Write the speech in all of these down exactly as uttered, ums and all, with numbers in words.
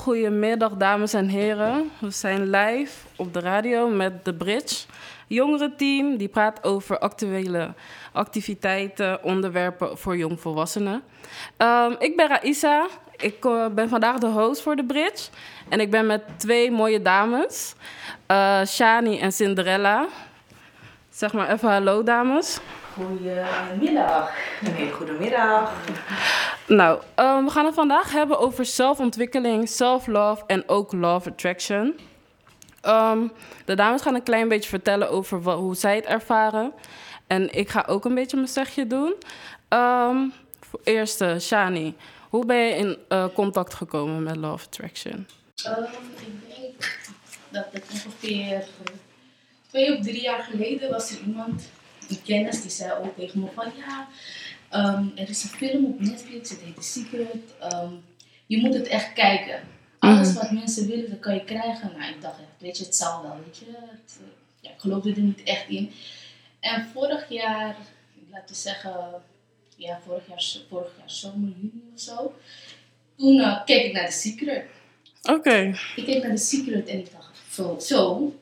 Goedemiddag, dames en heren. We zijn live op de radio met The Bridge. Jongerenteam die praat over actuele activiteiten, onderwerpen voor jongvolwassenen. Um, ik ben Raïsa. Ik uh, ben vandaag de host voor The Bridge. En ik ben met twee mooie dames. Uh, Shani en Cinderella. Zeg maar even hallo, dames. Goedemiddag. Nee, goedemiddag. Nou, um, we gaan het vandaag hebben over zelfontwikkeling, self-love en ook Law of Attraction. Um, de dames gaan een klein beetje vertellen over wat, hoe zij het ervaren. En ik ga ook een beetje mijn zegje doen. Um, voor eerst, uh, Shani, hoe ben je in uh, contact gekomen met Law of Attraction? Um, ik denk dat het ongeveer twee of drie jaar geleden was er iemand, een kennis, die zei ook tegen me van ja, um, er is een film op Netflix, het heet The Secret. Um, je moet het echt kijken. Alles wat mensen willen, dat kan je krijgen. Nou, ik dacht, weet je, het zal wel, weet je. Het, ja, ik geloofde er niet echt in. En vorig jaar, laten we zeggen, ja, vorig jaar, vorig jaar zomer, juni of zo. Toen uh, keek ik naar The Secret. Oké. Okay. Ik keek naar The Secret en ik dacht, zo, zo,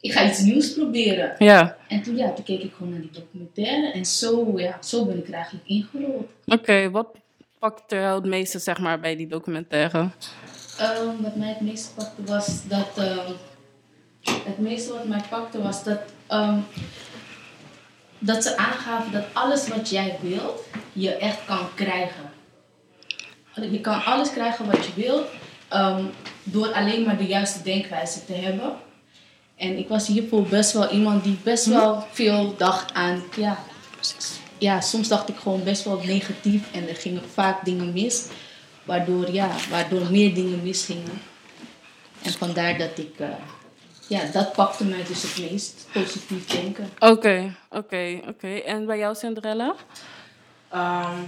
ik ga iets nieuws proberen. Ja. Yeah. En toen, ja, toen keek ik gewoon naar die documentaire. En zo, ja, zo ben ik er eigenlijk ingerold. Oké, okay, wat pakt er het meeste, zeg maar, bij die documentaire? Um, wat mij het meeste pakte was dat um, het meeste wat mij pakte was dat um, dat ze aangaven dat alles wat jij wilt je echt kan krijgen. Je kan alles krijgen wat je wilt um, door alleen maar de juiste denkwijze te hebben. En ik was hiervoor best wel iemand die best wel veel dacht aan ja, ja soms dacht ik gewoon best wel negatief en er gingen vaak dingen mis. Waardoor, ja, waardoor meer dingen misgingen. En vandaar dat ik... Uh, ja, dat pakte mij dus het meest positief denken. Oké, okay, oké, okay, oké. Okay. En bij jou, Cinderella? Um,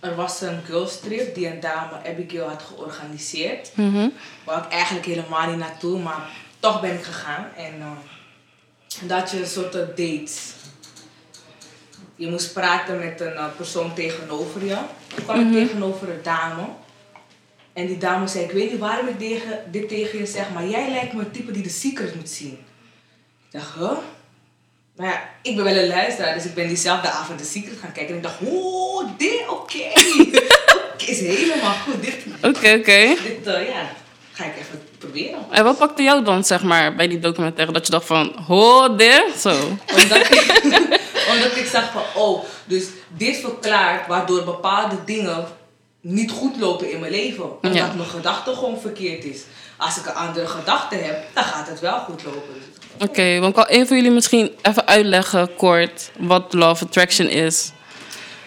er was een girlstrip die een dame, Abigail, had georganiseerd. Mm-hmm. Waar ik eigenlijk helemaal niet naartoe, maar toch ben ik gegaan. En uh, dat je een soort dates... Je moest praten met een uh, persoon tegenover je. Toen kwam mm-hmm. ik tegenover een dame. En die dame zei, ik weet niet waarom ik dege, dit tegen je zeg, maar jij lijkt me het type die de Secret moet zien. Ik dacht, huh? Maar ja, ik ben wel een luisteraar, dus ik ben diezelfde avond de Secret gaan kijken. En ik dacht, oh, dit, oké. Okay. okay, is helemaal goed. Dit, oké, okay, oké. Okay. Dit, uh, ja, ga ik even proberen. En wat pakte jou dan, zeg maar, bij die documentaire? Dat je dacht van, oh, dit, zo. Omdat ik, omdat ik zag van, oh, dus dit verklaart waardoor bepaalde dingen niet goed lopen in mijn leven. Omdat ja. mijn gedachte gewoon verkeerd is. Als ik een andere gedachte heb, dan gaat het wel goed lopen. Oké, okay, want kan een van jullie misschien even uitleggen kort wat Law of Attraction is?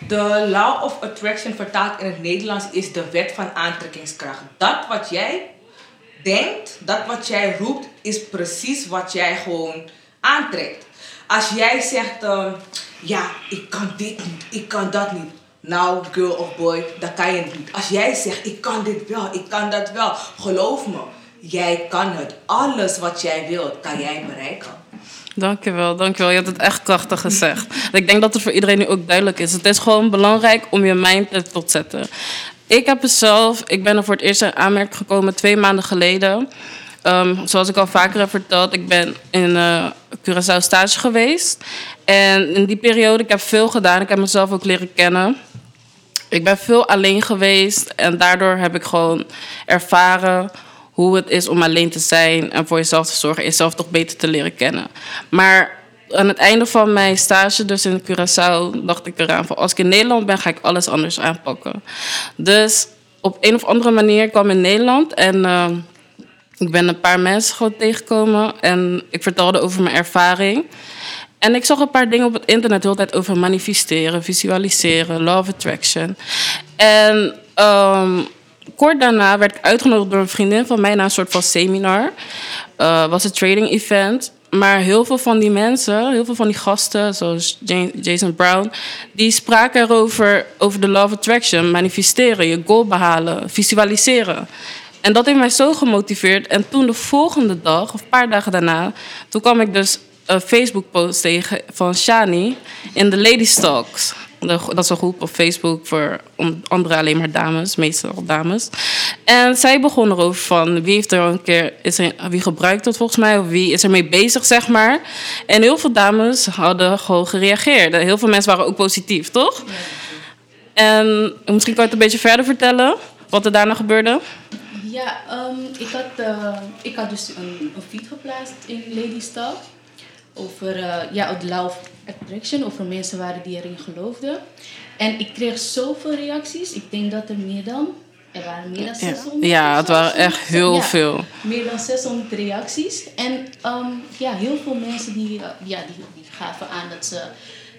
De Law of Attraction, vertaald in het Nederlands, is de wet van aantrekkingskracht. Dat wat jij denkt, dat wat jij roept, is precies wat jij gewoon aantrekt. Als jij zegt, uh, ja, ik kan dit niet, ik kan dat niet. Nou, girl of boy, dat kan je niet. Als jij zegt, ik kan dit wel, ik kan dat wel. Geloof me, jij kan het. Alles wat jij wilt, kan jij bereiken. Dankjewel, dankjewel. Je hebt het echt krachtig gezegd. Ik denk dat het voor iedereen nu ook duidelijk is. Het is gewoon belangrijk om je mindset tot te zetten. Ik heb het zelf, ik ben er voor het eerst in aanmerking gekomen twee maanden geleden. Um, zoals ik al vaker heb verteld, ik ben in uh, Curaçao stage geweest. En in die periode, ik heb veel gedaan. Ik heb mezelf ook leren kennen. Ik ben veel alleen geweest. En daardoor heb ik gewoon ervaren hoe het is om alleen te zijn. En voor jezelf te zorgen. Jezelf toch beter te leren kennen. Maar aan het einde van mijn stage, dus in Curaçao, dacht ik eraan van, als ik in Nederland ben, ga ik alles anders aanpakken. Dus op een of andere manier kwam ik in Nederland. En... Uh, Ik ben een paar mensen gewoon tegengekomen en ik vertelde over mijn ervaring. En ik zag een paar dingen op het internet de hele tijd over manifesteren, visualiseren, Law of Attraction. En um, kort daarna werd ik uitgenodigd door een vriendin van mij naar een soort van seminar. Uh, was een trading event. Maar heel veel van die mensen, heel veel van die gasten, zoals Jason Brown, die spraken erover, over de Law of Attraction, manifesteren, je goal behalen, visualiseren. En dat heeft mij zo gemotiveerd. En toen de volgende dag, of een paar dagen daarna, toen kwam ik dus een Facebook-post tegen van Shani in de Ladies Talks. Dat is een groep op Facebook voor andere alleen maar dames, meestal dames. En zij begon erover van wie heeft er een keer, is er, wie gebruikt dat volgens mij, of wie is er mee bezig, zeg maar. En heel veel dames hadden gewoon gereageerd. Heel veel mensen waren ook positief, toch? Ja. En misschien kan je het een beetje verder vertellen, wat er daarna gebeurde. Ja, um, ik, had, uh, ik had dus een, een feed geplaatst in Ladies Talks over uh, ja, de Law of Attraction, over mensen waren die erin geloofden. En ik kreeg zoveel reacties. Ik denk dat er meer dan... Er waren meer dan zeshonderd. Ja, ja het waren echt heel ja, veel. Meer dan zeshonderd reacties. En um, ja, heel veel mensen die, uh, ja, die, die gaven aan dat ze,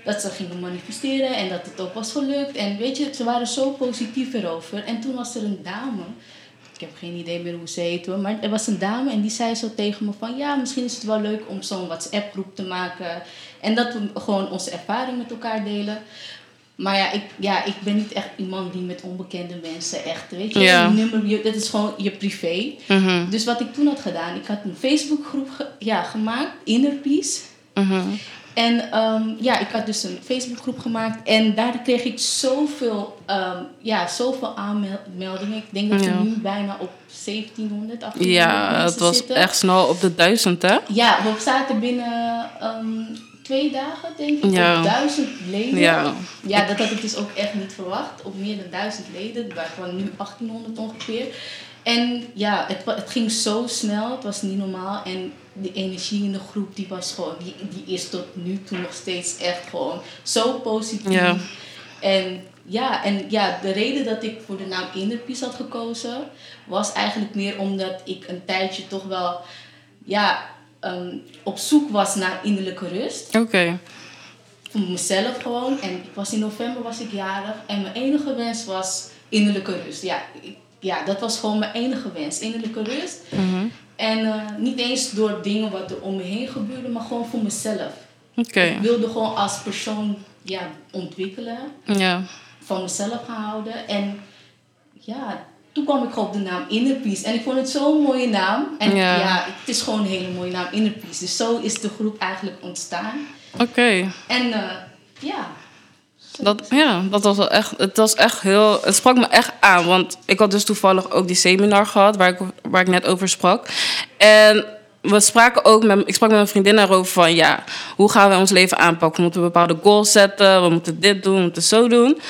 dat ze gingen manifesteren en dat het ook was gelukt. En weet je, ze waren zo positief erover. En toen was er een dame... Ik heb geen idee meer hoe ze heet hoor. Maar er was een dame en die zei zo tegen me van... Ja, misschien is het wel leuk om zo'n WhatsApp groep te maken. En dat we gewoon onze ervaring met elkaar delen. Maar ja, ik, ja, ik ben niet echt iemand die met onbekende mensen echt... Weet je, yeah. nummer, dat is gewoon je privé. Mm-hmm. Dus wat ik toen had gedaan... Ik had een Facebookgroep ge, ja, gemaakt, Inner Peace. Mm-hmm. En um, ja, ik had dus een Facebookgroep gemaakt. En daar kreeg ik zoveel, um, ja, zoveel aanmeldingen. Ik denk dat we ja. nu bijna op zeventienhonderd, achttienhonderd ja, het was zitten. Echt snel op de duizend, hè? Ja, we zaten binnen um, twee dagen, denk ik, ja. op duizend leden. Ja. ja, dat had ik dus ook echt niet verwacht. Op meer dan duizend leden, waarvan nu achttienhonderd ongeveer. En ja, het, het ging zo snel. Het was niet normaal. En de energie in de groep, die was gewoon... Die, die is tot nu toe nog steeds echt gewoon zo positief. Ja. En, ja, en ja, de reden dat ik voor de naam Inner Peace had gekozen... was eigenlijk meer omdat ik een tijdje toch wel... Ja, um, op zoek was naar innerlijke rust. Oké. Okay. Voor mezelf gewoon. En ik was in november was ik jarig. En mijn enige wens was innerlijke rust. Ja, ik, ja dat was gewoon mijn enige wens. Innerlijke rust. Mm-hmm. En uh, niet eens door dingen wat er om me heen gebeurde, maar gewoon voor mezelf. Okay. Ik wilde gewoon als persoon ja, ontwikkelen. Yeah. Van mezelf gaan houden. En ja, toen kwam ik op de naam Inner Peace. En ik vond het zo'n mooie naam. En yeah. ja, het is gewoon een hele mooie naam, Inner Peace. Dus zo is de groep eigenlijk ontstaan. Oké. Okay. En uh, ja... Dat, ja, dat was wel echt, het was echt heel... Het sprak me echt aan, want ik had dus toevallig ook die seminar gehad... waar ik, waar ik net over sprak. En we spraken ook met, ik sprak met mijn vriendin daarover van... ja, hoe gaan we ons leven aanpakken? We moeten bepaalde goals zetten, we moeten dit doen, we moeten zo doen.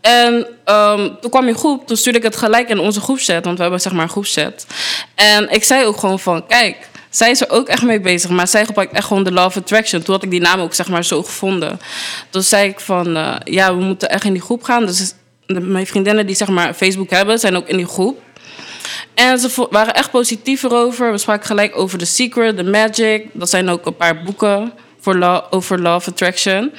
En um, toen kwam je groep, toen stuurde ik het gelijk in onze groepchat... want we hebben zeg maar een groepchat. En ik zei ook gewoon van, kijk... Zij is er ook echt mee bezig, maar zij gebruikt echt gewoon de Law of Attraction. Toen had ik die naam ook zeg maar zo gevonden. Toen zei ik van, uh, ja, we moeten echt in die groep gaan. Dus de, mijn vriendinnen die zeg maar Facebook hebben, zijn ook in die groep. En ze vo- waren echt positief erover. We spraken gelijk over The Secret, The Magic. Dat zijn ook een paar boeken voor law, over Law of Attraction.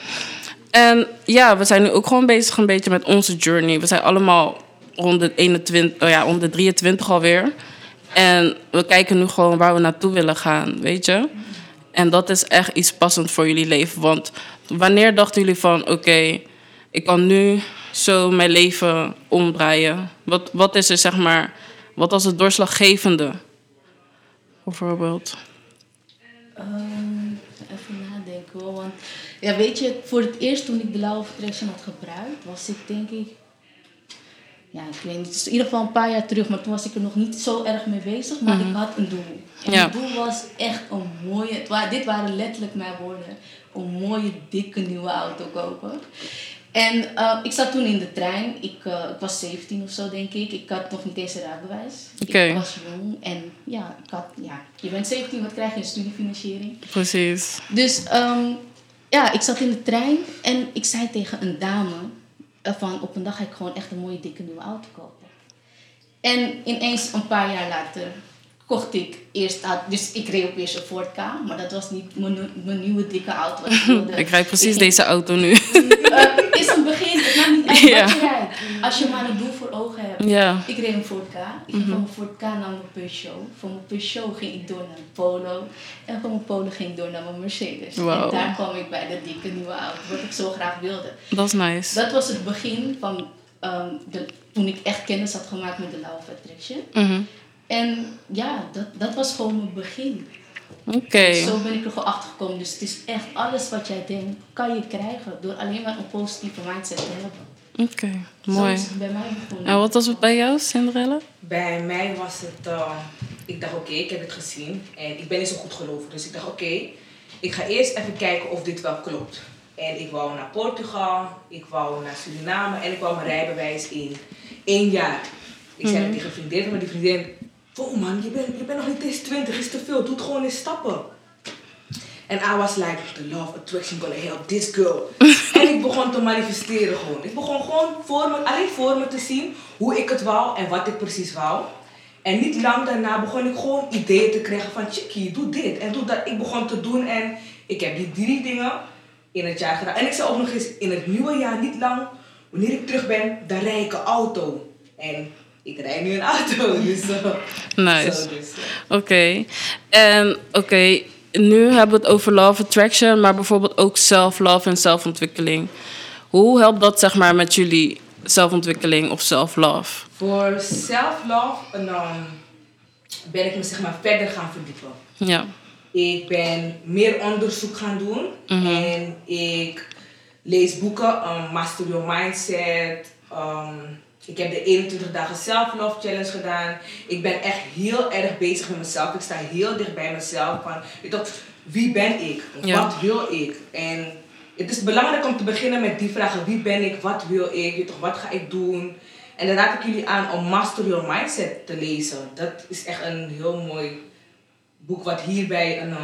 En ja, we zijn nu ook gewoon bezig een beetje met onze journey. We zijn allemaal rond de, eenentwintig, oh ja, rond de drieëntwintig alweer. En we kijken nu gewoon waar we naartoe willen gaan, weet je. En dat is echt iets passend voor jullie leven. Want wanneer dachten jullie van... oké, okay, ik kan nu zo mijn leven omdraaien. Wat, wat is er, zeg maar... Wat was het doorslaggevende? Bijvoorbeeld. Um, even nadenken hoor. Want, ja, weet je, voor het eerst toen ik de Law of Attraction had gebruikt... was ik denk ik... Ja, ik weet niet. Het is in ieder geval een paar jaar terug. Maar toen was ik er nog niet zo erg mee bezig. Maar mm-hmm. ik had een doel. En ja. het doel was echt een mooie... Dit waren letterlijk mijn woorden. Een mooie, dikke, nieuwe auto kopen. En uh, ik zat toen in de trein. Ik, uh, ik was zeventien of zo, denk ik. Ik had nog niet eens een rijbewijs. Okay. Ik was jong. En ja, ik had, ja, je bent zeventien, wat krijg je? Een studiefinanciering. Precies. Dus um, ja, ik zat in de trein. En ik zei tegen een dame... Van op een dag ga ik gewoon echt een mooie dikke nieuwe auto kopen. En ineens een paar jaar later kocht ik eerst... Dus ik reed op eerst een Ford K. Maar dat was niet mijn, mijn nieuwe dikke auto. Wat ik wilde. Ik rijd precies ik, deze auto nu. Het is een begin. Het maakt niet uit ja. wat je rijdt. Als je maar een doel voor ogen hebt. Ja. Ik reed een Ford K. Ik ging mm-hmm. van mijn Ford K naar mijn Peugeot. Van mijn Peugeot ging ik door naar een Polo. En van mijn Polo ging ik door naar mijn Mercedes. Wow. En daar kwam ik bij de dikke nieuwe auto. Wat ik zo graag wilde. Dat is nice. Dat was het begin van... Um, de, toen ik echt kennis had gemaakt met de Law of Attraction. Mm-hmm. En ja, dat, dat was gewoon mijn begin. Oké. Okay. Zo ben ik er gewoon achter gekomen. Dus het is echt alles wat jij denkt, kan je krijgen door alleen maar een positieve mindset te hebben. Oké, okay, mooi. Zo is het bij mij gevonden. En wat was het bij jou, Cinderella? Bij mij was het... Uh, ik dacht, oké, okay, ik heb het gezien. En ik ben niet zo goed gelovig. Dus ik dacht, oké, okay, ik ga eerst even kijken of dit wel klopt. En ik wou naar Portugal, ik wou naar Suriname en ik wou mijn rijbewijs in één jaar. Ik zei mm-hmm. tegen vriendinnen, maar die vriendin... Oh man, je bent, je bent nog niet eens twintig, is te veel. Doe het gewoon in stappen. En I was like, the law of attraction gonna help this girl. En ik begon te manifesteren gewoon. Ik begon gewoon voor me, alleen voor me te zien hoe ik het wou en wat ik precies wou. En niet lang daarna begon ik gewoon ideeën te krijgen van... Chickie, doe dit en doe dat. Ik begon te doen en ik heb die drie dingen in het jaar gedaan. En ik zei ook nog eens, in het nieuwe jaar, niet lang, wanneer ik terug ben, dan rijd ik een auto. En... ik rijd nu een auto, dus zo. Nice. Zo, dus, ja. Oké. Okay. En oké, okay, nu hebben we het over law of attraction, maar bijvoorbeeld ook self-love en zelfontwikkeling. Hoe helpt dat, zeg maar, met jullie zelfontwikkeling of self-love? Voor self-love um, ben ik me, zeg maar, verder gaan verdiepen. Ja. Ik ben meer onderzoek gaan doen. Mm-hmm. En ik lees boeken, um, Master Your Mindset... Um, ik heb de eenentwintig dagen self-love challenge gedaan. Ik ben echt heel erg bezig met mezelf. Ik sta heel dicht bij mezelf. Van, ik dacht, wie ben ik? Ja. Wat wil ik? En het is belangrijk om te beginnen met die vragen. Wie ben ik? Wat wil ik? Toch, wat ga ik doen? En dan raad ik jullie aan om Master Your Mindset te lezen. Dat is echt een heel mooi boek wat hierbij een, um,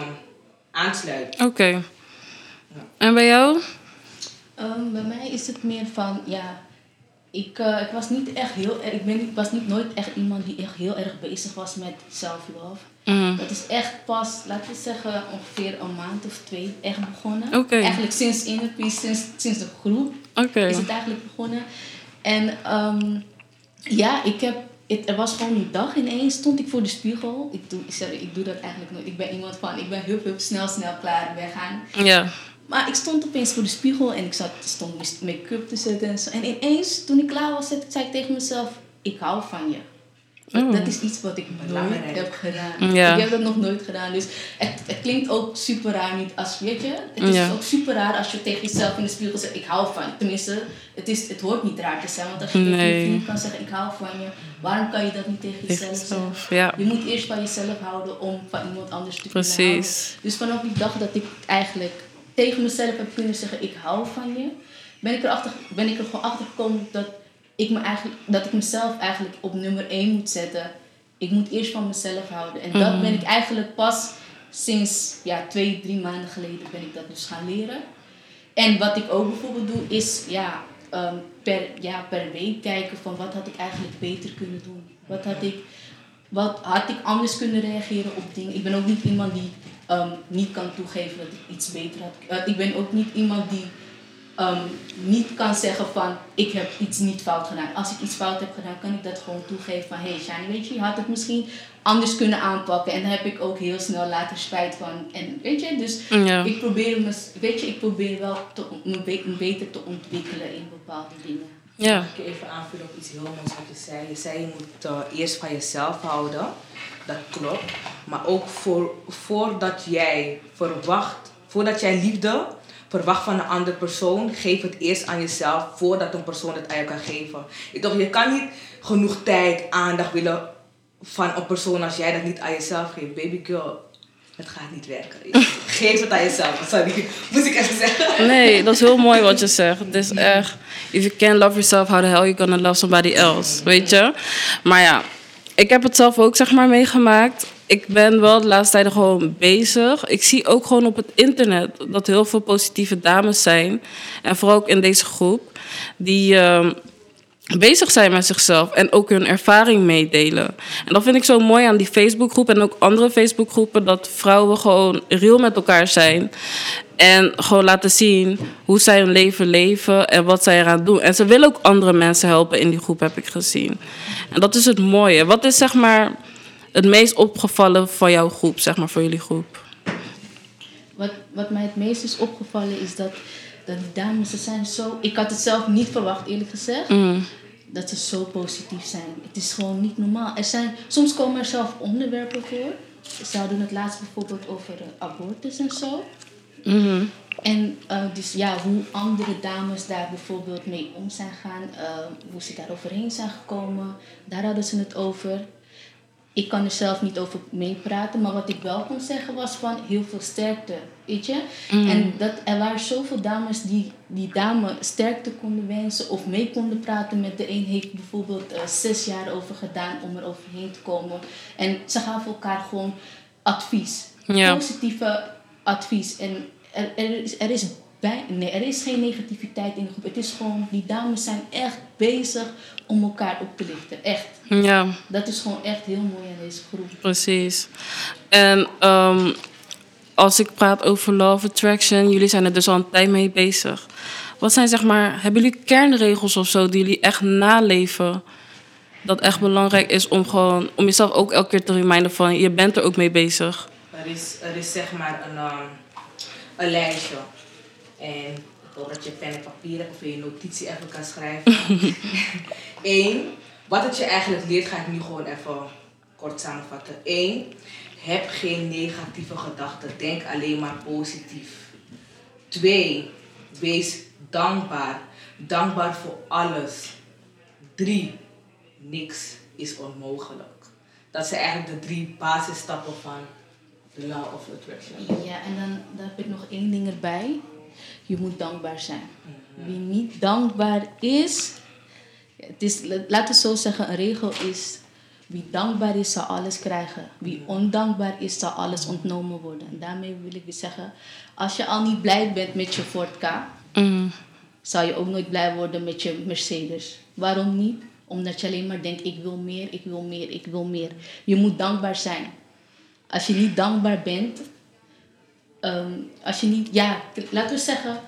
aansluit. Oké. Okay. Ja. En bij jou? Um, bij mij is het meer van... ja. Ik, uh, ik was niet echt heel erg, ik ben, ik was niet nooit echt iemand die echt heel erg bezig was met self-love. Mm. Dat is echt pas, laten we zeggen, ongeveer een maand of twee echt begonnen. Okay. Eigenlijk sinds Inner Peace, sinds, sinds de groep okay. is het eigenlijk begonnen. En um, ja, ik heb, het, er was gewoon een dag ineens, stond ik voor de spiegel. Ik doe, sorry, ik doe dat eigenlijk nooit. Ik ben iemand van, ik ben heel veel snel, snel klaar, weggaan. Ja. Yeah. Maar ik stond opeens voor de spiegel en ik zat, stond make-up te zetten en zo. En ineens, toen ik klaar was, zei ik tegen mezelf, ik hou van je. Oh. Dat is iets wat ik nooit heb gedaan. Ja. Ik heb dat nog nooit gedaan. Dus het, het klinkt ook super raar niet als, weet je. Het is ja. ook super raar als je tegen jezelf in de spiegel zegt, ik hou van je. Tenminste, het, is, het hoort niet raar te zijn. Want als je nee. tegen je vriend kan zeggen, ik hou van je. Waarom kan je dat niet tegen jezelf zeggen? Ja. Je moet eerst van jezelf houden om van iemand anders te Precies. kunnen houden. Dus vanaf die dag dat ik eigenlijk... tegen mezelf heb kunnen zeggen, ik hou van je. Ben ik er, achter, ben ik er gewoon achter gekomen dat ik, me eigenlijk, dat ik mezelf eigenlijk op nummer één moet zetten. Ik moet eerst van mezelf houden. En dat mm. ben ik eigenlijk pas sinds ja, twee, drie maanden geleden ben ik dat dus gaan leren. En wat ik ook bijvoorbeeld doe is ja, um, per, ja, per week kijken van wat had ik eigenlijk beter kunnen doen. Wat had ik, wat had ik anders kunnen reageren op dingen. Ik ben ook niet iemand die... Um, niet kan toegeven dat ik iets beter had. Uh, ik ben ook niet iemand die um, niet kan zeggen van... ik heb iets niet fout gedaan. Als ik iets fout heb gedaan, kan ik dat gewoon toegeven van... hé, hey, Shani, weet je, je had het misschien anders kunnen aanpakken. En dan heb ik ook heel snel later spijt van. En weet je, dus ja. ik, probeer me, weet je, ik probeer wel te, me, be, me beter te ontwikkelen in bepaalde dingen. Ja. Ik wil even aanvullen op iets heel moois wat je zei. Je zei je moet uh, eerst van jezelf houden. Dat klopt. Maar ook voor, voordat jij verwacht, voordat jij liefde verwacht van een andere persoon, geef het eerst aan jezelf voordat een persoon het aan je kan geven. Ik dacht, je kan niet genoeg tijd, aandacht willen van een persoon als jij dat niet aan jezelf geeft. Baby girl, het gaat niet werken. Geef het aan jezelf. Sorry, moest ik even zeggen. Nee, dat is heel mooi wat je zegt. Het is echt, if you can't love yourself, how the hell you gonna love somebody else? Weet je? Maar ja. Ik heb het zelf ook, zeg maar, meegemaakt. Ik ben wel de laatste tijden gewoon bezig. Ik zie ook gewoon op het internet dat heel veel positieve dames zijn. En vooral ook in deze groep. Die uh, bezig zijn met zichzelf en ook hun ervaring meedelen. En dat vind ik zo mooi aan die Facebookgroep en ook andere Facebookgroepen. Dat vrouwen gewoon real met elkaar zijn. En gewoon laten zien hoe zij hun leven leven en wat zij eraan doen. En ze willen ook andere mensen helpen in die groep, heb ik gezien. En dat is het mooie. Wat is, zeg maar, het meest opgevallen van jouw groep, zeg maar, voor jullie groep? Wat, wat mij het meest is opgevallen is dat, dat die dames, ze zijn zo... Ik had het zelf niet verwacht, eerlijk gezegd. Mm. Dat ze zo positief zijn. Het is gewoon niet normaal. Er zijn, soms komen er zelf onderwerpen voor. Ze hadden het laatst bijvoorbeeld over abortus en zo. Mm-hmm. En uh, dus ja, hoe andere dames daar bijvoorbeeld mee om zijn gaan, uh, hoe ze daar overheen zijn gekomen, daar hadden ze het over. Ik kan er zelf niet over meepraten, maar wat ik wel kon zeggen was van heel veel sterkte, weet je. Mm. En dat, er waren zoveel dames die die dame sterkte konden wensen of mee konden praten met de een heeft bijvoorbeeld uh, zes jaar over gedaan om er overheen te komen. En ze gaven elkaar gewoon advies, ja. Positieve advies. En er, er, is, er, is bij, nee, er is geen negativiteit in de groep. Het is gewoon, die dames zijn echt bezig om elkaar op te lichten. Echt. Ja. Dat is gewoon echt heel mooi aan deze groep. Precies. En um, als ik praat over Law of Attraction, jullie zijn er dus al een tijd mee bezig. Wat zijn, zeg maar, hebben jullie kernregels of zo die jullie echt naleven? Dat echt belangrijk is om gewoon, om jezelf ook elke keer te reminden van, je bent er ook mee bezig. Er is, er is zeg maar een, um, een lijstje. En ik hoop dat je pen en papier hebt of je notitie even kan schrijven. Eén, wat het je eigenlijk leert, ga ik nu gewoon even kort samenvatten. Eén, heb geen negatieve gedachten. Denk alleen maar positief. Twee, wees dankbaar. Dankbaar voor alles. Drie, niks is onmogelijk. Dat zijn eigenlijk de drie basisstappen van de Law of Attraction. Ja, en dan, dan heb ik nog één ding erbij. Je moet dankbaar zijn. Wie niet dankbaar is, het is, laten we zo zeggen, een regel is, wie dankbaar is, zal alles krijgen. Wie ondankbaar is, zal alles ontnomen worden. En daarmee wil ik weer zeggen, als je al niet blij bent met je Ford K, mm. zal je ook nooit blij worden met je Mercedes. Waarom niet? Omdat je alleen maar denkt, ik wil meer, ik wil meer, ik wil meer. Je moet dankbaar zijn. Als je niet dankbaar bent, Um, als je niet, ja, laten we zeggen,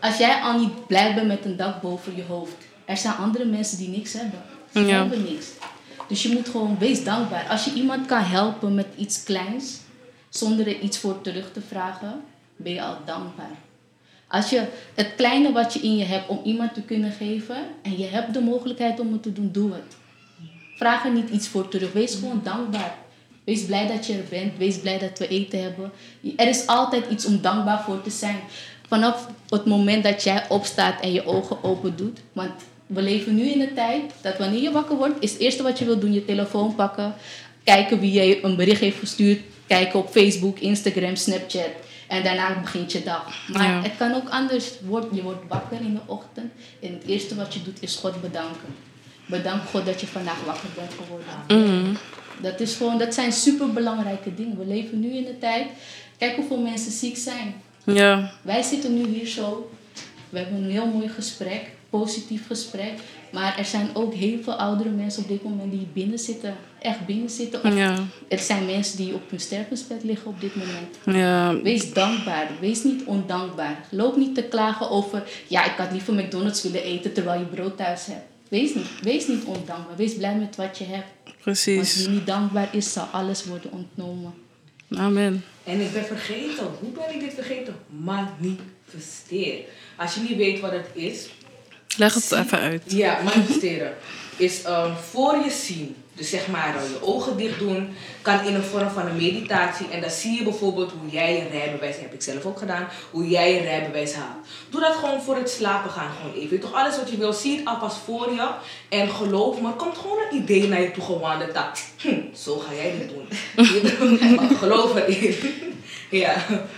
als jij al niet blij bent met een dak boven je hoofd, er zijn andere mensen die niks hebben. Ze ja. hebben niks. Dus je moet gewoon, wees dankbaar. Als je iemand kan helpen met iets kleins, zonder er iets voor terug te vragen, ben je al dankbaar. Als je het kleine wat je in je hebt om iemand te kunnen geven, en je hebt de mogelijkheid om het te doen, doe het. Vraag er niet iets voor terug. Wees gewoon dankbaar. Wees blij dat je er bent. Wees blij dat we eten hebben. Er is altijd iets om dankbaar voor te zijn. Vanaf het moment dat jij opstaat en je ogen open doet. Want we leven nu in de tijd dat wanneer je wakker wordt, is het eerste wat je wilt doen je telefoon pakken. Kijken wie je een bericht heeft gestuurd. Kijken op Facebook, Instagram, Snapchat. En daarna begint je dag. Maar ja. het kan ook anders. Je wordt wakker in de ochtend. En het eerste wat je doet is God bedanken. Bedank God dat je vandaag wakker bent geworden. Mm. Dat is gewoon, dat zijn superbelangrijke dingen. We leven nu in de tijd. Kijk hoeveel mensen ziek zijn. Ja. Wij zitten nu hier zo. We hebben een heel mooi gesprek. Positief gesprek. Maar er zijn ook heel veel oudere mensen op dit moment die binnen zitten. Echt binnen zitten. Of ja. Het zijn mensen die op hun sterfbed liggen op dit moment. Ja. Wees dankbaar. Wees niet ondankbaar. Loop niet te klagen over, ja, ik had liever McDonald's willen eten terwijl je brood thuis hebt. Wees niet, wees niet ondankbaar. Wees blij met wat je hebt. Precies. Want wie niet dankbaar is, zal alles worden ontnomen. Amen. En ik ben vergeten. Hoe ben ik dit vergeten? Manifesteer. Als je niet weet wat het is... Leg het zie, even uit. Ja, manifesteren. Is um, voor je zien. Dus zeg maar, je ogen dicht doen. Kan in de vorm van een meditatie. En dan zie je bijvoorbeeld hoe jij je rijbewijs... Heb ik zelf ook gedaan. Hoe jij je rijbewijs haalt. Doe dat gewoon voor het slapen gaan. Gewoon even. Toch alles wat je wil. Zie het alvast voor je. En geloof me. Komt gewoon een idee naar je toe gewandeld. Dat, hm, zo ga jij dit doen. Maar geloof erin. ja.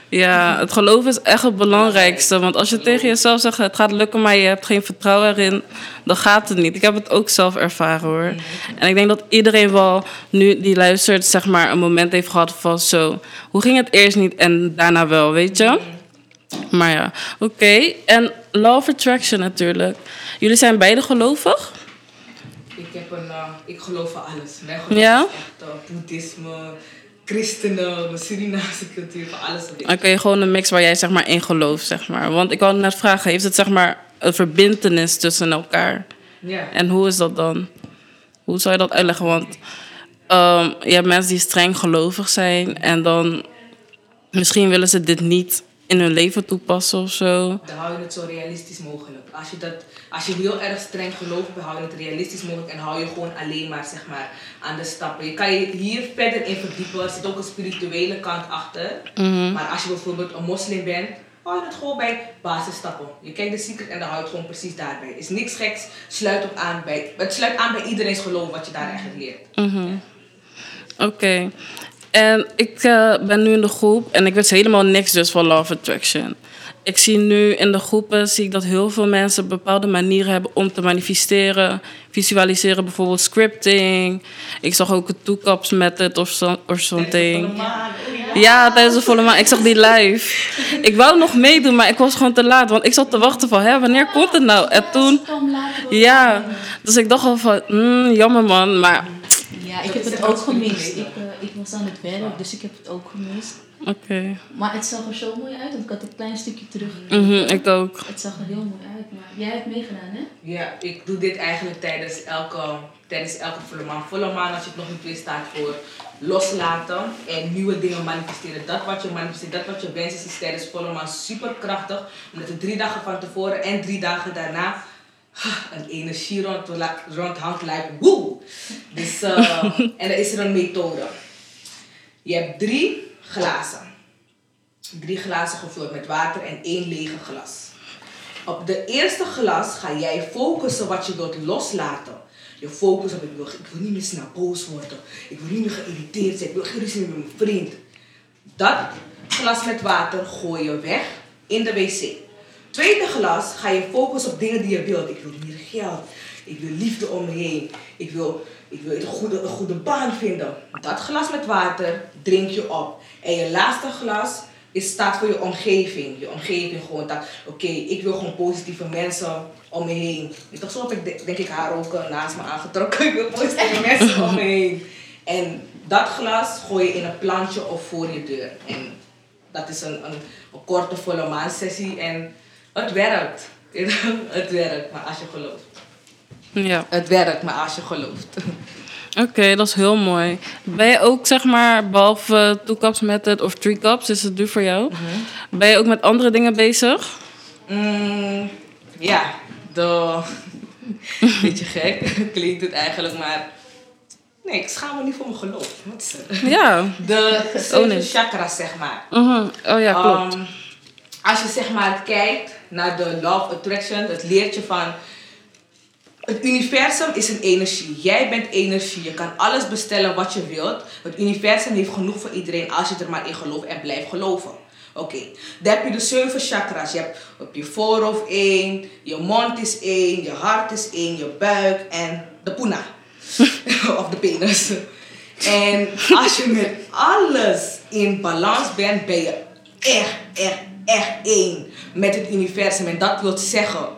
ja, het geloof is echt het belangrijkste. Want als je tegen jezelf zegt... Het gaat lukken, maar je hebt geen vertrouwen erin. Dan gaat het niet. Ik heb het ook zelf ervaren hoor. En ik denk dat iedereen wel nu die luistert, zeg maar, een moment heeft gehad van zo. Hoe ging het eerst niet en daarna wel, weet je? Maar ja, oké. Okay. En Law of Attraction natuurlijk. Jullie zijn beide gelovig? Ik heb een, uh, ik geloof van alles. Mijn geloof ja? is echt uh, boeddhisme, christenen, Surinaamse cultuur, van alles. Oké, okay, gewoon een mix waar jij zeg maar in gelooft, zeg maar. Want ik wou net vragen, heeft het zeg maar een verbintenis tussen elkaar? Ja. En hoe is dat dan? Hoe zou je dat uitleggen? Want um, je hebt mensen die streng gelovig zijn en dan misschien willen ze dit niet in hun leven toepassen of zo. Dan hou je het zo realistisch mogelijk. Als je, dat, als je heel erg streng gelooft, hou je het realistisch mogelijk en hou je gewoon alleen maar, zeg maar aan de stappen. Je kan je hier verder in verdiepen. Er zit ook een spirituele kant achter. Mm-hmm. Maar als je bijvoorbeeld een moslim bent, hou je het gewoon bij basisstappen. Je kijkt de secret en dan hou je het gewoon precies daarbij. Het is niks geks. Sluit op aan bij, het sluit aan bij iedereen's geloof wat je daar eigenlijk leert. Mm-hmm. Oké. Okay. En ik uh, ben nu in de groep en ik wist helemaal niks dus van Law of Attraction. Ik zie nu in de groepen zie ik dat heel veel mensen bepaalde manieren hebben om te manifesteren. Visualiseren, bijvoorbeeld scripting. Ik zag ook een toekaps method of zo'n so, ding. Oh ja. Ja, tijdens de volle maan. Ik zag die live. Ik wou nog meedoen, maar ik was gewoon te laat. Want ik zat te wachten van, hè, wanneer komt het nou? En toen, ja. Dus ik dacht al van, mm, jammer man, maar... Ja, ik heb het ook gemist. Ik, uh, ik was aan het werk, dus ik heb het ook gemist. Oké. Okay. Maar het zag er zo mooi uit, want ik had een klein stukje terug. Mm-hmm, ik ook. Het zag er heel mooi uit, maar jij hebt meegedaan, hè? Ja, ik doe dit eigenlijk tijdens elke, tijdens elke volle maan. Volle maan, als je het nog niet wist, staat voor loslaten en nieuwe dingen manifesteren. Dat wat je manifesteert, dat wat je wenst, is tijdens volle maan superkrachtig. Omdat er drie dagen van tevoren en drie dagen daarna... een energie rond, rond hangt, like woe. Dus, uh, en dan is er een methode. Je hebt drie glazen. Drie glazen gevuld met water en één lege glas. Op de eerste glas ga jij focussen wat je wilt loslaten. Je focus op, ik wil, ik wil niet meer snel boos worden. Ik wil niet meer geïrriteerd zijn. Ik wil geen ruzie meer met mijn vriend. Dat glas met water gooi je weg in de wc. Tweede glas ga je focussen op dingen die je wilt. Ik wil meer geld. Ik wil liefde om me heen. Ik wil, ik wil een, goede, een goede baan vinden. Dat glas met water drink je op. En je laatste glas is, staat voor je omgeving. Je omgeving gewoon. Oké, okay, ik wil gewoon positieve mensen om me heen. Ik dacht, zo heb ik denk ik haar ook naast me aangetrokken. Ik wil positieve mensen om me heen. En dat glas gooi je in een plantje of voor je deur. En dat is een, een, een korte volle maansessie. En... Het werkt. Het werkt, maar als je gelooft. Ja. Het werkt, maar als je gelooft. Oké, okay, dat is heel mooi. Ben je ook, zeg maar, behalve two cups method of three cups, is het duur voor jou? Mm-hmm. Ben je ook met andere dingen bezig? Mm, ja, dat beetje gek klinkt het eigenlijk, maar... Nee, ik schaam me niet voor mijn geloof. Wat is het? Ja. De zeven chakras, zeg maar. Mm-hmm. Oh ja, klopt. Um, Als je zeg maar kijkt naar de Law of Attraction, dat leert je van... Het universum is een energie. Jij bent energie. Je kan alles bestellen wat je wilt. Het universum heeft genoeg voor iedereen als je er maar in gelooft en blijft geloven. Oké, okay. Dan heb je de zeven chakras. Je hebt op je voorhoofd één, je mond is één, je hart is één, je buik en de poena. Of de penis. En als je met alles in balans bent, ben je echt, echt... echt één met het universum. En dat wil zeggen,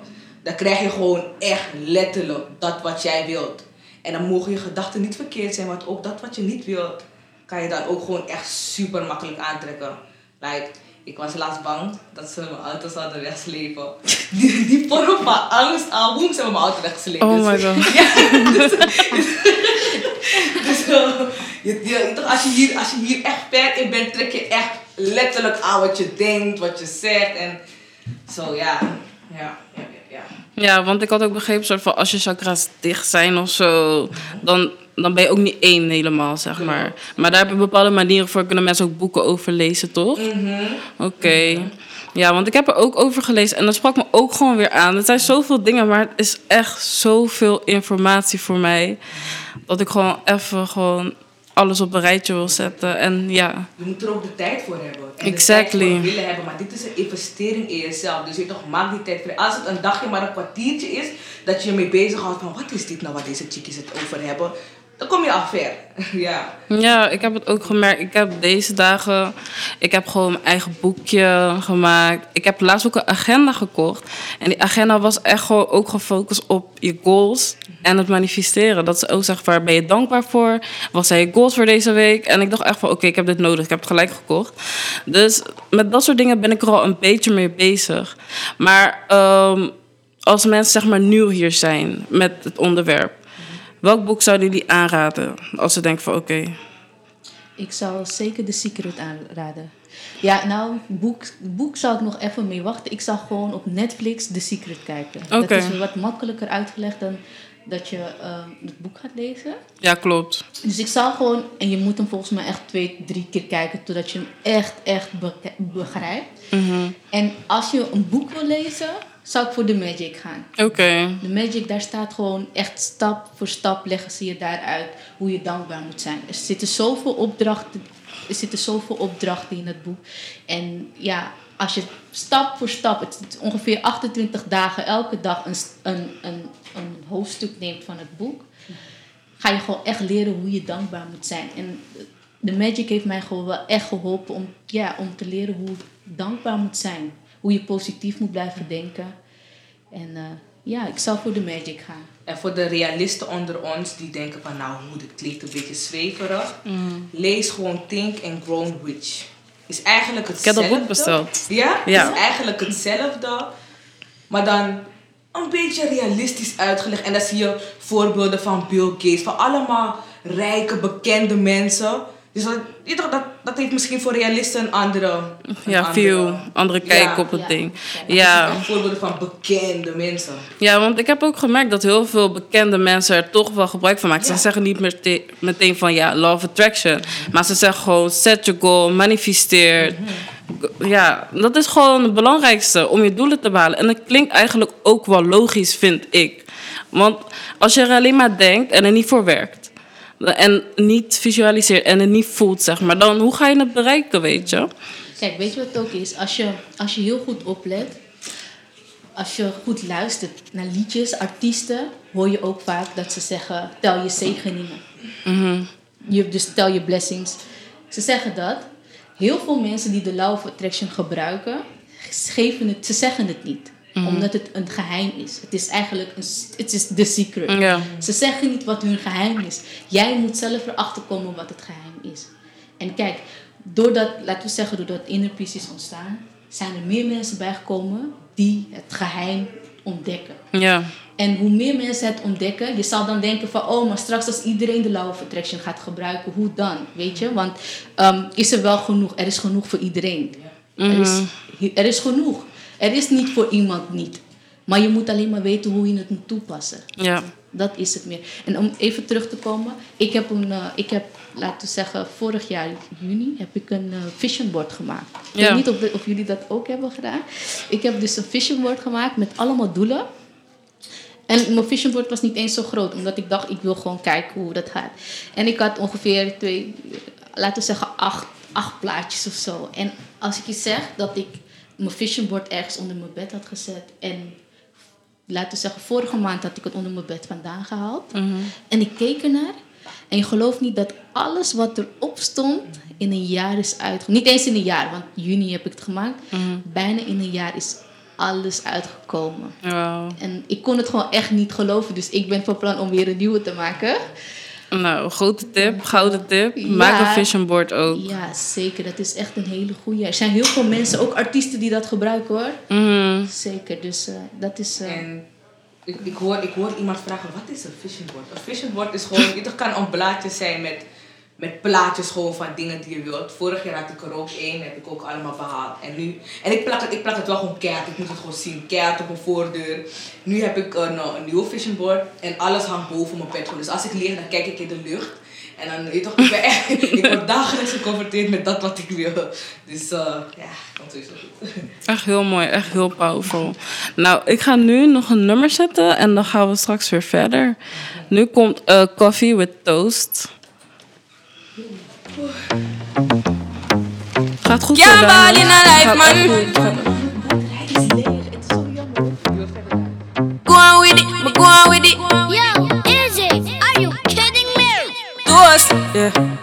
dan krijg je gewoon echt letterlijk dat wat jij wilt. En dan mogen je gedachten niet verkeerd zijn, want ook dat wat je niet wilt, kan je dan ook gewoon echt super makkelijk aantrekken. Like, ik was laatst bang dat ze mijn auto zouden wegslepen. Die, die vorm van angst, al boem, ze hebben mijn auto weggeslepen. Oh my god. Ja, dus, dus, uh, als, je hier, als je hier echt ver in bent, trek je echt letterlijk aan wat je denkt, wat je zegt en zo, ja. Ja, ja, ja. Ja, want ik had ook begrepen, soort van als je chakra's dicht zijn of zo, dan, dan ben je ook niet één helemaal, zeg maar. Maar daar hebben bepaalde manieren voor, kunnen mensen ook boeken over lezen, toch? Mm-hmm. Oké. Okay. Mm-hmm. Ja, want ik heb er ook over gelezen en dat sprak me ook gewoon weer aan. Het zijn zoveel dingen, maar het is echt zoveel informatie voor mij, dat ik gewoon even gewoon... alles op een rijtje wil zetten en ja. Je moet er ook de tijd voor hebben. En exactly. De tijd voor willen hebben, maar dit is een investering in jezelf. Dus je toch, maak die tijd voor. Als het een dagje maar een kwartiertje is, dat je je mee bezighoudt van wat is dit nou wat deze chickies het over hebben, dan kom je al ver. Ja. Ja, ik heb het ook gemerkt. Ik heb deze dagen, ik heb gewoon mijn eigen boekje gemaakt. Ik heb laatst ook een agenda gekocht en die agenda was echt gewoon ook gefocust op je goals. En het manifesteren. Dat ze ook zegt, waar ben je dankbaar voor? Wat zijn je goals voor deze week? En ik dacht echt van, oké, okay, ik heb dit nodig. Ik heb het gelijk gekocht. Dus met dat soort dingen ben ik er al een beetje mee bezig. Maar um, als mensen zeg maar nieuw hier zijn met het onderwerp. Welk boek zouden jullie aanraden? Als ze denken van, oké. Okay. Ik zou zeker The Secret aanraden. Ja, nou, boek, boek zou ik nog even mee wachten. Ik zou gewoon op Netflix The Secret kijken. Okay. Dat is wat makkelijker uitgelegd dan dat je uh, het boek gaat lezen. Ja, klopt. Dus ik zou gewoon... En je moet hem volgens mij echt twee, drie keer kijken... totdat je hem echt, echt be- begrijpt. Mm-hmm. En als je een boek wil lezen... zou ik voor The Magic gaan. Oké. Okay. The Magic, daar staat gewoon echt stap voor stap... leggen ze je daaruit hoe je dankbaar moet zijn. Er zitten zoveel opdrachten... Er zitten zoveel opdrachten in het boek. En ja, als je stap voor stap... het is ongeveer achtentwintig dagen elke dag... een, een, een, een hoofdstuk neemt van het boek... ga je gewoon echt leren hoe je dankbaar moet zijn. En The Magic heeft mij gewoon wel echt geholpen... om, ja, om te leren hoe dankbaar moet zijn. Hoe je positief moet blijven denken. En uh, ja, ik zou voor The Magic gaan. En voor de realisten onder ons die denken van... nou, het klinkt een beetje zweverig. Mm. Lees gewoon Think and Grow Rich. Is eigenlijk hetzelfde. Ik heb dat boek besteld. Ja? Ja. Is eigenlijk hetzelfde. Maar dan een beetje realistisch uitgelegd. En dan zie je voorbeelden van Bill Gates. Van allemaal rijke, bekende mensen... Dus dat, dat, dat heeft misschien voor realisten een andere... Een ja, veel andere kijk ja, op het ja, ding. Ja, ja. Dat is een voorbeeld van bekende mensen. Ja, want ik heb ook gemerkt dat heel veel bekende mensen er toch wel gebruik van maken. Ja. Ze zeggen niet meteen, meteen van, ja, Law of Attraction. Maar ze zeggen gewoon, set your goal, manifesteer. Mm-hmm. Ja, dat is gewoon het belangrijkste, om je doelen te behalen. En dat klinkt eigenlijk ook wel logisch, vind ik. Want als je er alleen maar denkt en er niet voor werkt... en niet visualiseert en het niet voelt, zeg maar... dan hoe ga je het bereiken, weet je? Kijk, weet je wat het ook is? Als je, als je heel goed oplet... als je goed luistert naar liedjes, artiesten... hoor je ook vaak dat ze zeggen... tel je zegeningen. Mm-hmm. Je, dus tel je blessings. Ze zeggen dat. Heel veel mensen die de Law of Attraction gebruiken... geven het, ze zeggen het niet. Mm-hmm. Omdat het een geheim is. Het is eigenlijk een, het is the secret. Yeah. Ze zeggen niet wat hun geheim is. Jij moet zelf erachter komen wat het geheim is. En kijk, doordat, laten we zeggen, doordat Inner Peace is ontstaan, zijn er meer mensen bijgekomen die het geheim ontdekken. Yeah. En hoe meer mensen het ontdekken, je zal dan denken van, oh, maar straks als iedereen de Law of Attraction gaat gebruiken, hoe dan? Weet je? Want um, is er wel genoeg? Er is genoeg voor iedereen. Mm-hmm. Er is, er is genoeg. Er is niet voor iemand niet. Maar je moet alleen maar weten hoe je het moet toepassen. Ja. Dat is het meer. En om even terug te komen. Ik heb, een, uh, ik heb laten we zeggen, vorig jaar juni heb ik een uh, vision board gemaakt. Ik ja. weet niet of, de, of jullie dat ook hebben gedaan. Ik heb dus een vision board gemaakt met allemaal doelen. En mijn vision board was niet eens zo groot. Omdat ik dacht, ik wil gewoon kijken hoe dat gaat. En ik had ongeveer twee, laten we zeggen, acht, acht plaatjes of zo. En als ik je zeg dat ik... mijn vision board ergens onder mijn bed had gezet. En laten we zeggen, vorige maand had ik het onder mijn bed vandaan gehaald. Mm-hmm. En ik keek ernaar. En je gelooft niet dat alles wat erop stond in een jaar is uitgekomen. Niet eens in een jaar, want juni heb ik het gemaakt. Mm-hmm. Bijna in een jaar is alles uitgekomen. Wow. En ik kon het gewoon echt niet geloven. Dus ik ben van plan om weer een nieuwe te maken. Nou, grote tip, gouden tip. Ja, maak een vision board ook. Ja, zeker. Dat is echt een hele goeie. Er zijn heel veel mensen, ook artiesten die dat gebruiken hoor. Mm. Zeker, dus uh, dat is... Uh... En ik, ik, hoor, ik hoor iemand vragen, wat is een vision board? Een vision board is gewoon, het kan een blaadje zijn met, met plaatjes gewoon van dingen die je wilt. Vorig jaar had ik er ook één, heb ik ook allemaal behaald. En nu, en ik plak het, ik plak het wel gewoon keihard, ik moet het gewoon zien. Keihard op mijn voordeur. Nu heb ik een, een nieuw vision board en alles hangt boven mijn bed. Dus als ik lig, dan kijk ik in de lucht. En dan, weet je toch, ik ben echt, ik word dagelijks geconfronteerd met dat wat ik wil. Dus uh, ja, dat is sowieso goed. Echt heel mooi, echt heel powerful. Nou, ik ga nu nog een nummer zetten en dan gaan we straks weer verder. Nu komt uh, Coffee with Toast. Gaat goed. Ja, maar in haar lijf, maar nu. Go on with it, but go on with it. Yo, is it? Are you kidding me? To us, yeah. Mm,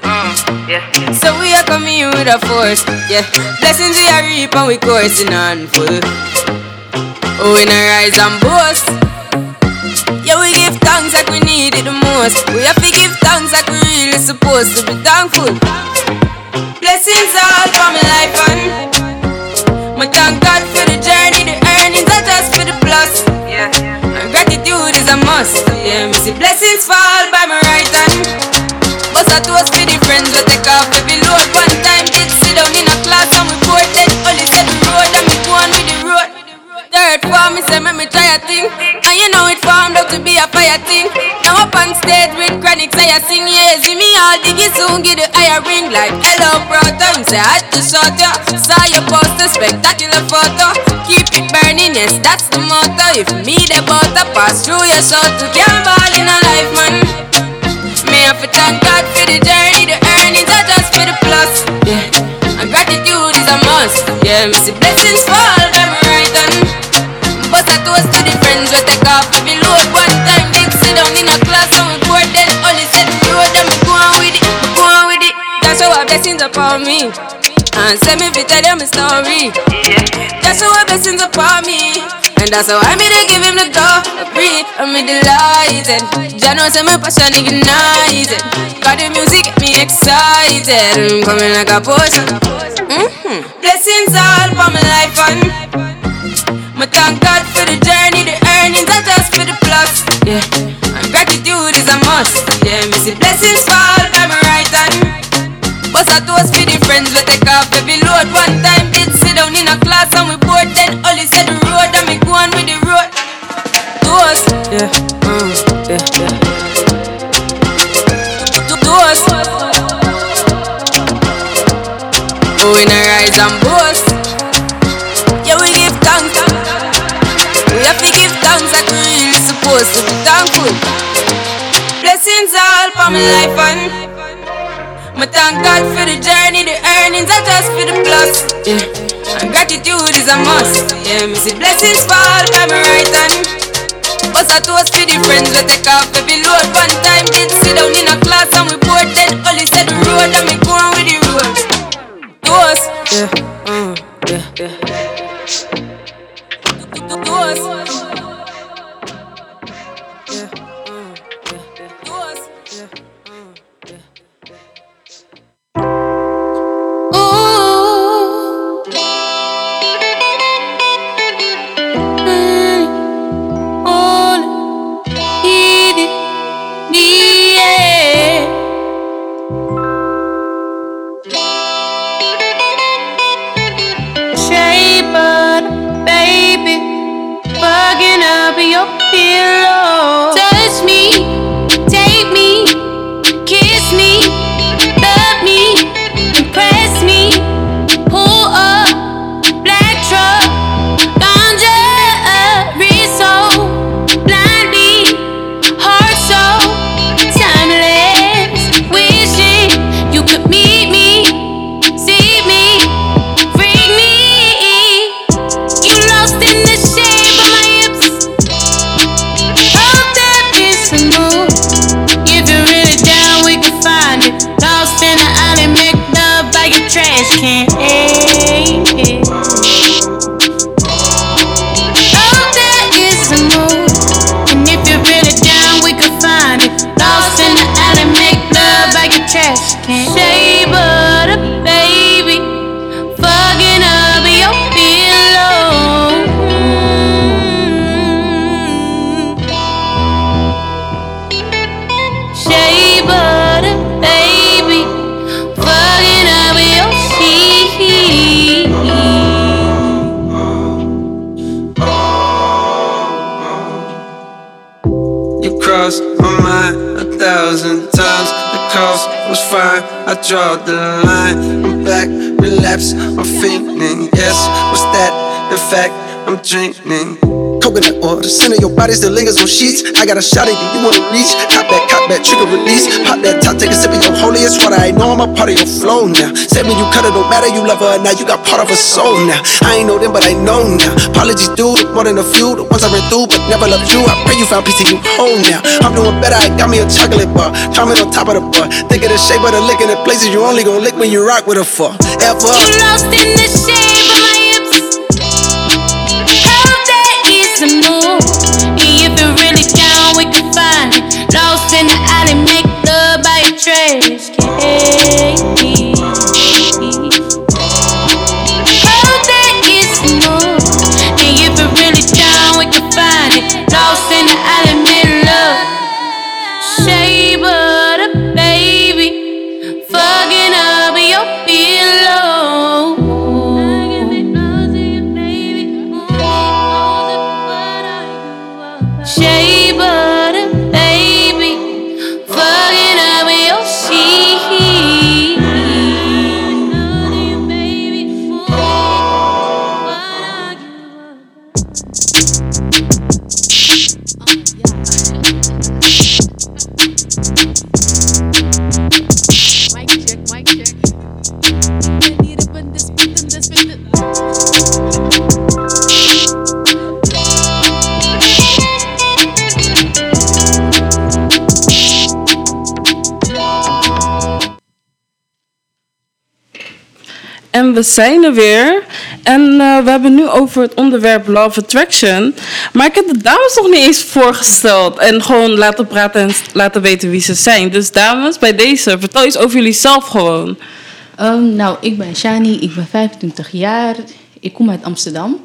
yeah, yeah. So we are coming with a force, yeah. Blessings we are reap and we coursing on full. Oh, we na rise and boast. Yeah, we give thanks like we need it the most. We have to give thanks like we really supposed to be thankful. Blessings all for my life and my thank God for the journey, the earnings are just for the plus. Yeah, yeah. And gratitude is a must. Yeah, me see blessings fall by my right hand. But I toast for the friends we take off every load. One time did sit down in a class. them and me try a thing. And you know it formed out to be a fire thing. Now up on stage with chronic so I sing. Yeah, see me all diggy soon, give the higher ring. Like, hello brother, him say I had to short ya. Saw your poster, spectacular photo. Keep it burning, yes, that's the motto. If me the butter pass through your soul to get ball in a life, man. Me have to thank God for the journey. The earnings are just for the plus, yeah. And gratitude is a must, yeah, me see blessings for all them right on. But I toast to the friends we take off every load. One time did sit down in a class and we poured then only said the road and we go on with it, we go on with it. That's how our blessings upon me. And send me if you tell them my story. That's how our blessings upon me. And that's how I made I give him the go. Free, I'm me delighted. Jano said my passion ignited. Got the music get me excited. I'm coming like a potion. Mm-hmm. Blessings all for my life and my thank God for the journey. The earnings are just for the plus, yeah. And gratitude is a must, yeah. Me see blessings fall by my right hand. Bust a toast for the friends we take off every load. One time did sit down in a class and we both then only said the road and we go on with the road. Toast, yeah, mm, yeah, yeah. Toast. Oh, we na rise and boast. Yeah, we give thanks. We have to give thanks that we really supposed to be thankful. Blessings all for my life and I thank God for the journey, the earnings are just for the plus, yeah. And gratitude is a must, yeah. Me see blessings fall by my right hand. Bust a toast for the friends we take off every load. One time did sit down in a class and we both then only said the road and we go on with the road. Toast, yeah, mm, yeah, yeah. Toast, yeah, mm, yeah, yeah. Toast, yeah. Draw the line, I'm back, relapse, I'm fainting. Yes, what's that? In fact, I'm drinking coconut oil, the center of your body still lingers on sheets. I got a shot at you, you wanna reach. Cop that, cop that, trigger release. Pop that top, take a sip of your holiest water. I know I'm a part of your flow now. Said when you cut it, don't matter, you love her now. You got part of her soul now. I ain't know them, but I know now. Apologies due, more than a few. The ones I ran through, but never loved you. I pray you found peace in your home now. I'm doing better, I got me a chocolate bar. Climbing on top of the bar. Think of the shape of the lick in the places you only gon' lick when you rock with her for. Ever. You lost in the shade. Lost in the alley, make love by a trash can. Hope that it's the move. And if it really down, we can find it. Lost in the alley, make love. Shea butter, baby. Fucking up your pillow. we zijn er weer. En uh, we hebben nu over het onderwerp Law of Attraction. Maar ik heb de dames nog niet eens voorgesteld. En gewoon laten praten en laten weten wie ze zijn. Dus dames, bij deze, vertel iets over jullie zelf gewoon. Um, nou, ik ben Shani, ik ben vijfentwintig jaar. Ik kom uit Amsterdam.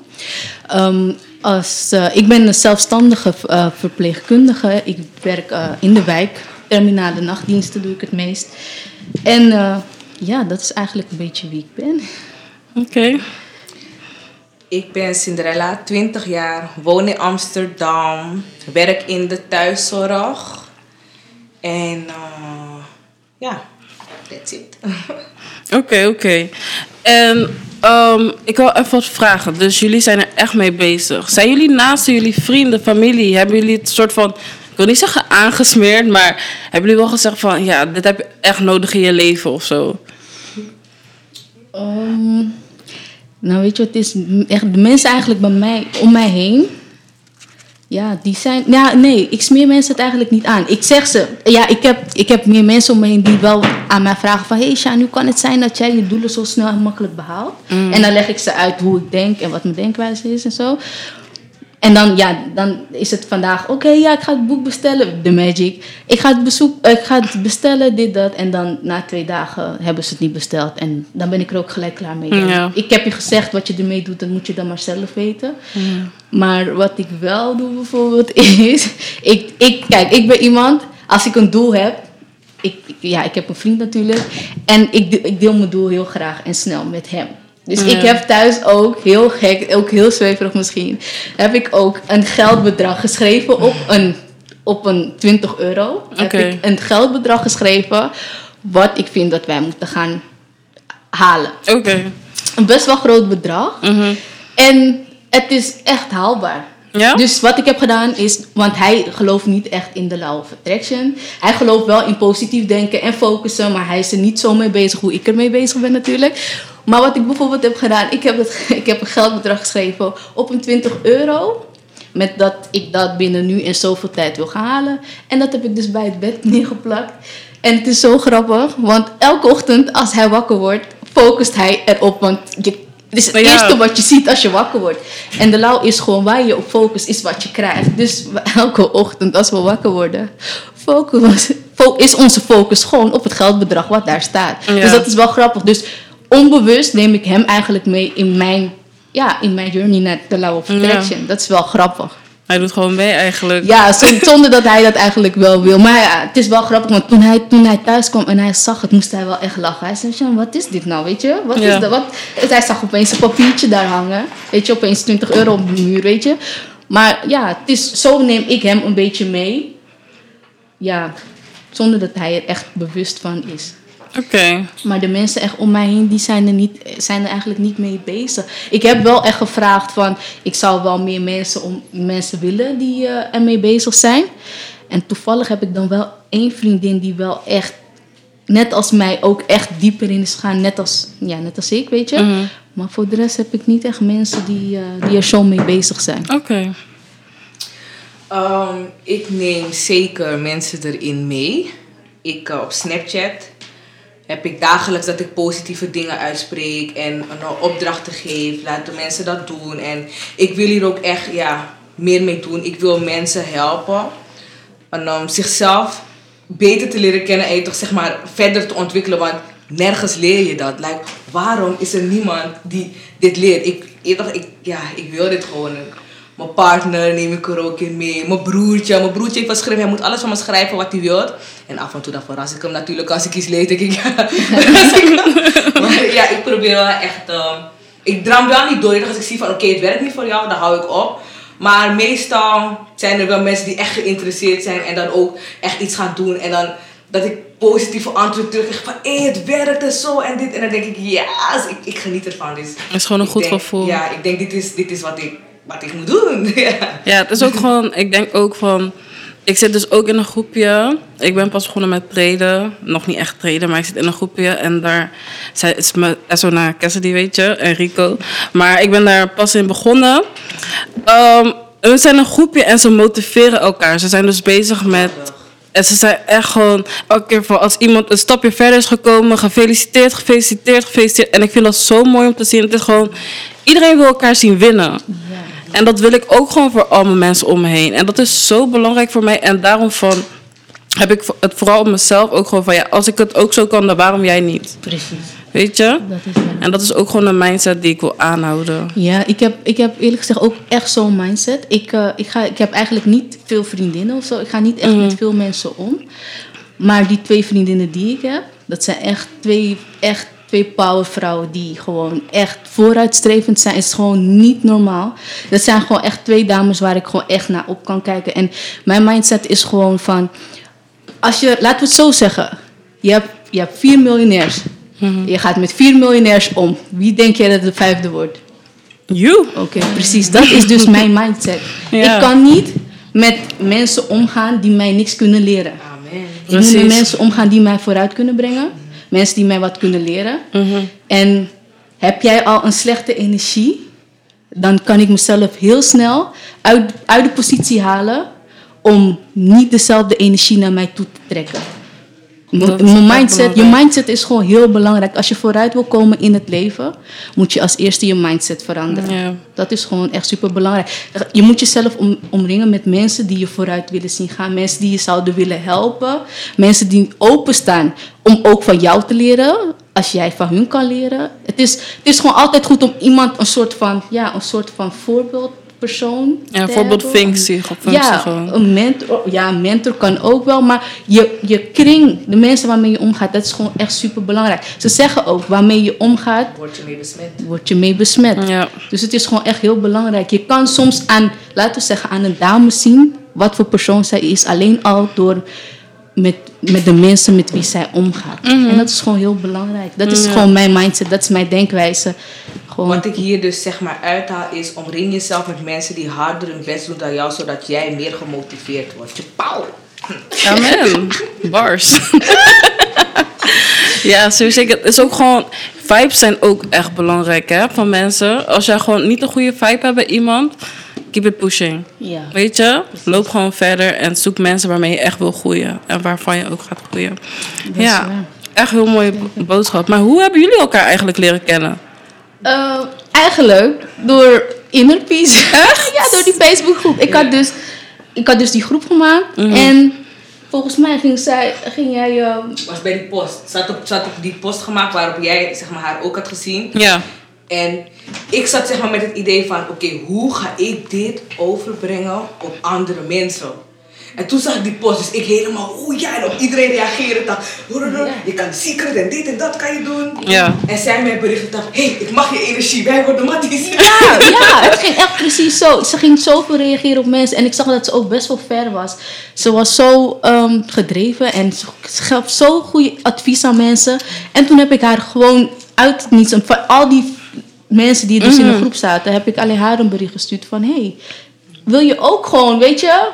Um, als, uh, ik ben een zelfstandige uh, verpleegkundige. Ik werk uh, in de wijk. Terminale nachtdiensten doe ik het meest. En uh, ja, dat is eigenlijk een beetje wie ik ben. Oké. Okay. Ik ben Cinderella, twintig jaar, woon in Amsterdam, werk in de thuiszorg. En uh, ja, that's it. Oké, okay, oké. Okay. En um, ik wil even wat vragen. Dus jullie zijn er echt mee bezig. Zijn jullie naast jullie vrienden, familie, hebben jullie het soort van... Ik wil niet zeggen aangesmeerd, maar hebben jullie wel gezegd van... ja, dit heb je echt nodig in je leven of zo? Um, nou, weet je wat, het is echt de mensen eigenlijk bij mij, om mij heen... Ja, die zijn... Ja, nee, ik smeer mensen het eigenlijk niet aan. Ik zeg ze... Ja, ik heb, ik heb meer mensen om me heen die wel aan mij vragen van... Hé, hey, Sjaan, hoe kan het zijn dat jij je doelen zo snel en makkelijk behaalt? Mm. En dan leg ik ze uit hoe ik denk en wat mijn denkwijze is en zo... En dan, ja, dan is het vandaag, oké, okay, ja, ik ga het boek bestellen, The Magic. Ik ga het, bezoek, ik ga het bestellen, dit, dat. En dan na twee dagen hebben ze het niet besteld. En dan ben ik er ook gelijk klaar mee. Ja. Ik heb je gezegd, wat je ermee doet, dat moet je dan maar zelf weten. Ja. Maar wat ik wel doe bijvoorbeeld is... Ik, ik, kijk, ik ben iemand, als ik een doel heb... Ik, ja, ik heb een vriend natuurlijk. En ik, ik deel mijn doel heel graag en snel met hem. Dus ja. Ik heb thuis ook, heel gek, ook heel zweverig misschien... heb ik ook een geldbedrag geschreven op een, op een twintig euro. Okay. Heb ik een geldbedrag geschreven wat ik vind dat wij moeten gaan halen. Oké. Okay. Een best wel groot bedrag. Mm-hmm. En het is echt haalbaar. Ja? Dus wat ik heb gedaan is... Want hij gelooft niet echt in de Law of Attraction. Hij gelooft wel in positief denken en focussen... maar hij is er niet zo mee bezig hoe ik ermee bezig ben natuurlijk... Maar wat ik bijvoorbeeld heb gedaan, ik heb, het, ik heb een geldbedrag geschreven op een twintig euro. Met dat ik dat binnen nu en zoveel tijd wil gaan halen. En dat heb ik dus bij het bed neergeplakt. En het is zo grappig, want elke ochtend als hij wakker wordt, focust hij erop. Want je, het is het ja. eerste wat je ziet als je wakker wordt. En de law is gewoon waar je op focust, is wat je krijgt. Dus elke ochtend als we wakker worden, focus, is onze focus gewoon op het geldbedrag wat daar staat. Ja. Dus dat is wel grappig. Dus... Onbewust neem ik hem eigenlijk mee in mijn, ja, in mijn journey naar de Law of Attraction. Ja. Dat is wel grappig. Hij doet gewoon mee eigenlijk. Ja, zonder dat hij dat eigenlijk wel wil. Maar ja, het is wel grappig, want toen hij, toen hij thuis kwam en hij zag het, moest hij wel echt lachen. Hij zei, wat is dit nou, weet je? Wat ja. is dat? Wat? Hij zag opeens een papiertje daar hangen. Weet je, opeens twintig euro op de muur, weet je? Maar ja, het is, zo neem ik hem een beetje mee. Ja, zonder dat hij er echt bewust van is. Okay. Maar de mensen echt om mij heen, die zijn er, niet, zijn er eigenlijk niet mee bezig. Ik heb wel echt gevraagd van, ik zou wel meer mensen, om, mensen willen die uh, ermee bezig zijn. En toevallig heb ik dan wel één vriendin die wel echt, net als mij, ook echt dieper in is gegaan. Net als, ja, net als ik, weet je. Mm-hmm. Maar voor de rest heb ik niet echt mensen die, uh, die er zo mee bezig zijn. Oké. Okay. Um, ik neem zeker mensen erin mee. Ik uh, op Snapchat... heb ik dagelijks dat ik positieve dingen uitspreek en opdrachten geef. Laat de mensen dat doen. En ik wil hier ook echt ja, meer mee doen. Ik wil mensen helpen. En om zichzelf beter te leren kennen en je toch zeg maar verder te ontwikkelen. Want nergens leer je dat. Like, waarom is er niemand die dit leert? Ik, ik, ja, ik wil dit gewoon. Mijn partner neem ik er ook in mee. Mijn broertje. Mijn broertje heeft wat schrijven. Hij moet alles van me schrijven wat hij wil. En af en toe dan verras ik hem natuurlijk. Als ik iets lees, denk ik... Ja, maar ja ik probeer wel echt... Um, ik dram wel niet door. Als ik zie van oké, okay, het werkt niet voor jou, dan hou ik op. Maar meestal zijn er wel mensen die echt geïnteresseerd zijn. En dan ook echt iets gaan doen. En dan dat ik positieve antwoord terugkrijg van... Hé, hey, het werkt en zo en dit. En dan denk ik, ja, yes, ik, ik geniet ervan. Dus dat is gewoon een goed denk, gevoel. Ja, ik denk, dit is, dit is wat ik... wat ik moet doen. Ja. ja, het is ook gewoon... Ik denk ook van... Ik zit dus ook in een groepje. Ik ben pas begonnen met treden. Nog niet echt treden, maar ik zit in een groepje. En daar... Zij is mijn Sona Cassidy, weet je. En Rico. Maar ik ben daar pas in begonnen. Um, we zijn een groepje en ze motiveren elkaar. Ze zijn dus bezig met... En ze zijn echt gewoon elke keer van, als iemand een stapje verder is gekomen, gefeliciteerd, gefeliciteerd, gefeliciteerd. En ik vind dat zo mooi om te zien. Het is gewoon, iedereen wil elkaar zien winnen. Ja. En dat wil ik ook gewoon voor al mijn mensen om me heen. En dat is zo belangrijk voor mij. En daarom van, heb ik het vooral op mezelf ook gewoon van, ja, als ik het ook zo kan, dan waarom jij niet? Precies. Weet je? Dat is het. En dat is ook gewoon een mindset die ik wil aanhouden. Ja, ik heb, ik heb eerlijk gezegd ook echt zo'n mindset. Ik, uh, ik, ga, ik heb eigenlijk niet veel vriendinnen of zo. Ik ga niet echt mm. met veel mensen om. Maar die twee vriendinnen die ik heb, dat zijn echt twee, echt twee powervrouwen die gewoon echt vooruitstrevend zijn. Het is gewoon niet normaal. Dat zijn gewoon echt twee dames waar ik gewoon echt naar op kan kijken. En mijn mindset is gewoon van, als je, laten we het zo zeggen, je hebt, je hebt vier miljonairs. Mm-hmm. Je gaat met vier miljonairs om. Wie denk jij dat de vijfde wordt? You. Oké, okay, precies. Dat is dus mijn mindset. Ja. Ik kan niet met mensen omgaan die mij niks kunnen leren. Amen. Ik moet met mensen omgaan die mij vooruit kunnen brengen. Mensen die mij wat kunnen leren. Mm-hmm. En heb jij al een slechte energie, dan kan ik mezelf heel snel uit, uit de positie halen om niet dezelfde energie naar mij toe te trekken. Mijn mindset, je mindset is gewoon heel belangrijk. Als je vooruit wil komen in het leven, moet je als eerste je mindset veranderen. Ja. Dat is gewoon echt super belangrijk. Je moet jezelf om, omringen met mensen die je vooruit willen zien gaan. Mensen die je zouden willen helpen. Mensen die openstaan om ook van jou te leren. Als jij van hun kan leren. Het is, het is gewoon altijd goed om iemand een soort van, ja, een soort van voorbeeld persoon. Ja, bijvoorbeeld functie. Ja, gewoon. Een mentor, ja, een mentor kan ook wel. Maar je, je kring, de mensen waarmee je omgaat, dat is gewoon echt super belangrijk. Ze zeggen ook, waarmee je omgaat, word je mee besmet. Word je mee besmet. Ja. Dus het is gewoon echt heel belangrijk. Je kan soms aan, laten we zeggen, aan een dame zien wat voor persoon zij is. Alleen al door met, met de mensen met wie zij omgaat. Mm-hmm. En dat is gewoon heel belangrijk. Dat is mm-hmm. gewoon mijn mindset, dat is mijn denkwijze. Gewoon. Wat ik hier dus zeg maar uithaal is, omring jezelf met mensen die harder hun best doen dan jou, zodat jij meer gemotiveerd wordt. Pauw! Amen. Bars. Ja, sowieso. Het is ook gewoon, vibes zijn ook echt belangrijk, hè, van mensen. Als jij gewoon niet een goede vibe hebt bij iemand, keep it pushing. Ja. Weet je? Precies. Loop gewoon verder en zoek mensen waarmee je echt wil groeien. En waarvan je ook gaat groeien. Best ja, waar. Echt heel mooie boodschap. Maar hoe hebben jullie elkaar eigenlijk leren kennen? Uh, eigenlijk door Inner Peace. Ja, door die Facebookgroep. Ik had dus, ik had dus die groep gemaakt. Mm-hmm. En volgens mij ging zij, ging jij... Uh... was bij die post. Ze had, op, ze had op die post gemaakt waarop jij zeg maar, haar ook had gezien. Ja. En ik zat zeg maar, met het idee van, oké, okay, hoe ga ik dit overbrengen op andere mensen? En toen zag ik die post, dus ik helemaal, oh ja, en op iedereen reageerde. Dan, ja. Je kan secret en dit en dat kan je doen. Ja. En zij mij berichtte dan, hé, hey, ik mag je energie, wij worden matties. Ja, ja, het ging echt precies zo. Ze ging zoveel reageren op mensen en ik zag dat ze ook best wel ver was. Ze was zo um, gedreven en ze gaf zo goede advies aan mensen. En toen heb ik haar gewoon uit het niets, van al die mensen die dus mm-hmm. in de groep zaten, heb ik alleen haar een bericht gestuurd van, hé... Hey, wil je ook gewoon, weet je,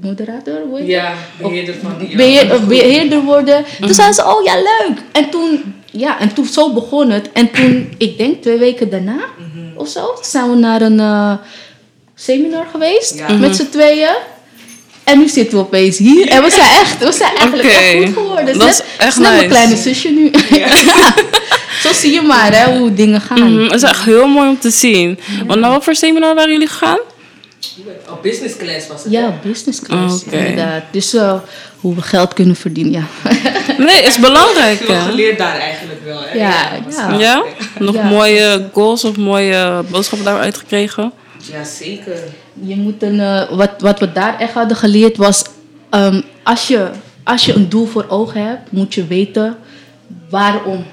moderator worden? Ja, beheerder van die beheer, beheerder worden. Mm-hmm. Toen zei ze, oh ja, leuk. En toen, ja, en toen zo begon het. En toen, ik denk twee weken daarna mm-hmm. of zo, zijn we naar een uh, seminar geweest. Ja. Mm-hmm. Met z'n tweeën. En nu zitten we opeens hier. En we zijn echt, we zijn eigenlijk okay. echt goed geworden. Dus dat is echt nice. Mijn kleine zusje nu. Ja. Ja. Zo zie je maar, hè, hoe dingen gaan. Mm-hmm. Dat is echt heel mooi om te zien. Ja. Want nou, wat voor seminar waren jullie gegaan? Oh, business class was het. Ja, business class, okay. Inderdaad. Dus uh, hoe we geld kunnen verdienen, ja. Nee, is belangrijk. Veel geleerd daar eigenlijk wel. Hè? Ja, ja. Ja. Ja? Nog ja. mooie goals of mooie boodschappen daaruit gekregen? Ja, zeker. Je moet een, uh, wat, wat we daar echt hadden geleerd was... Um, als, je, als je een doel voor ogen hebt, moet je weten waarom.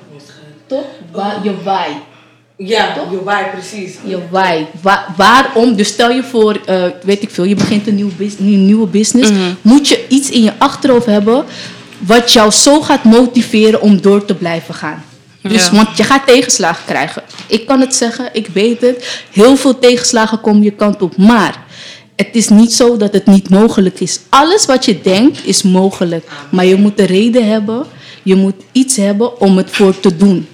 Toch? Waar, je why. Ja, toch? Je why, precies. Je why. Wa- waarom? Dus stel je voor, uh, weet ik veel, je begint een nieuw bus- nieuwe business. Mm-hmm. Moet je iets in je achterhoofd hebben wat jou zo gaat motiveren om door te blijven gaan. Dus, ja. Want je gaat tegenslagen krijgen. Ik kan het zeggen, ik weet het. Heel veel tegenslagen komen je kant op. Maar het is niet zo dat het niet mogelijk is. Alles wat je denkt is mogelijk. Maar je moet de reden hebben. Je moet iets hebben om het voor te doen.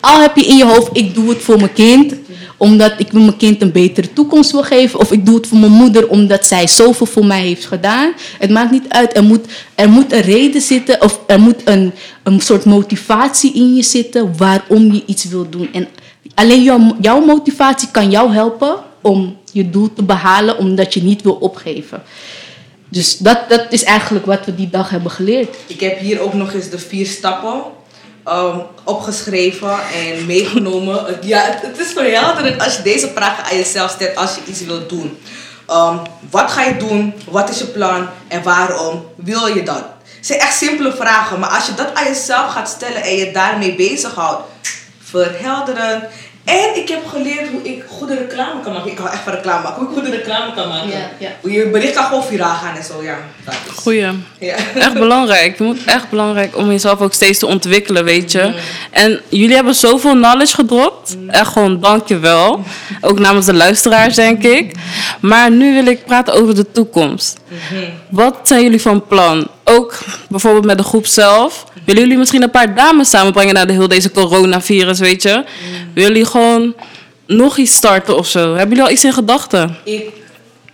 Al heb je in je hoofd, ik doe het voor mijn kind. Omdat ik wil mijn kind een betere toekomst wil geven, of ik doe het voor mijn moeder omdat zij zoveel voor mij heeft gedaan. Het maakt niet uit. Er moet, er moet een reden zitten, of er moet een, een soort motivatie in je zitten waarom je iets wil doen. En alleen jouw, jouw motivatie kan jou helpen om je doel te behalen, omdat je niet wil opgeven. Dus dat, dat is eigenlijk wat we die dag hebben geleerd. Ik heb hier ook nog eens de vier stappen um, opgeschreven en meegenomen. Ja, het, het is voor jou dat als je deze vragen aan jezelf stelt als je iets wilt doen. Um, wat ga je doen? Wat is je plan? En waarom wil je dat? Het zijn echt simpele vragen, maar als je dat aan jezelf gaat stellen en je daarmee bezighoudt, verhelderen. En ik heb geleerd hoe ik goede reclame kan maken. Ik hou echt van reclame maken. Hoe ik goede reclame kan maken. Ja, ja. Hoe je bericht kan gewoon viraal gaan en zo. Ja, dat is. Goeie. Ja. Echt belangrijk. Je moet echt belangrijk om jezelf ook steeds te ontwikkelen, weet je. Mm. En jullie hebben zoveel knowledge gedropt. Mm. Echt gewoon dankjewel. Ook namens de luisteraars, denk ik. Maar nu wil ik praten over de toekomst. Mm-hmm. Wat zijn jullie van plan? Ook bijvoorbeeld met de groep zelf. Willen jullie misschien een paar dames samenbrengen naar de heel deze coronavirus, weet je? Mm. Willen jullie gewoon nog iets starten of zo? Hebben jullie al iets in gedachten? Ik,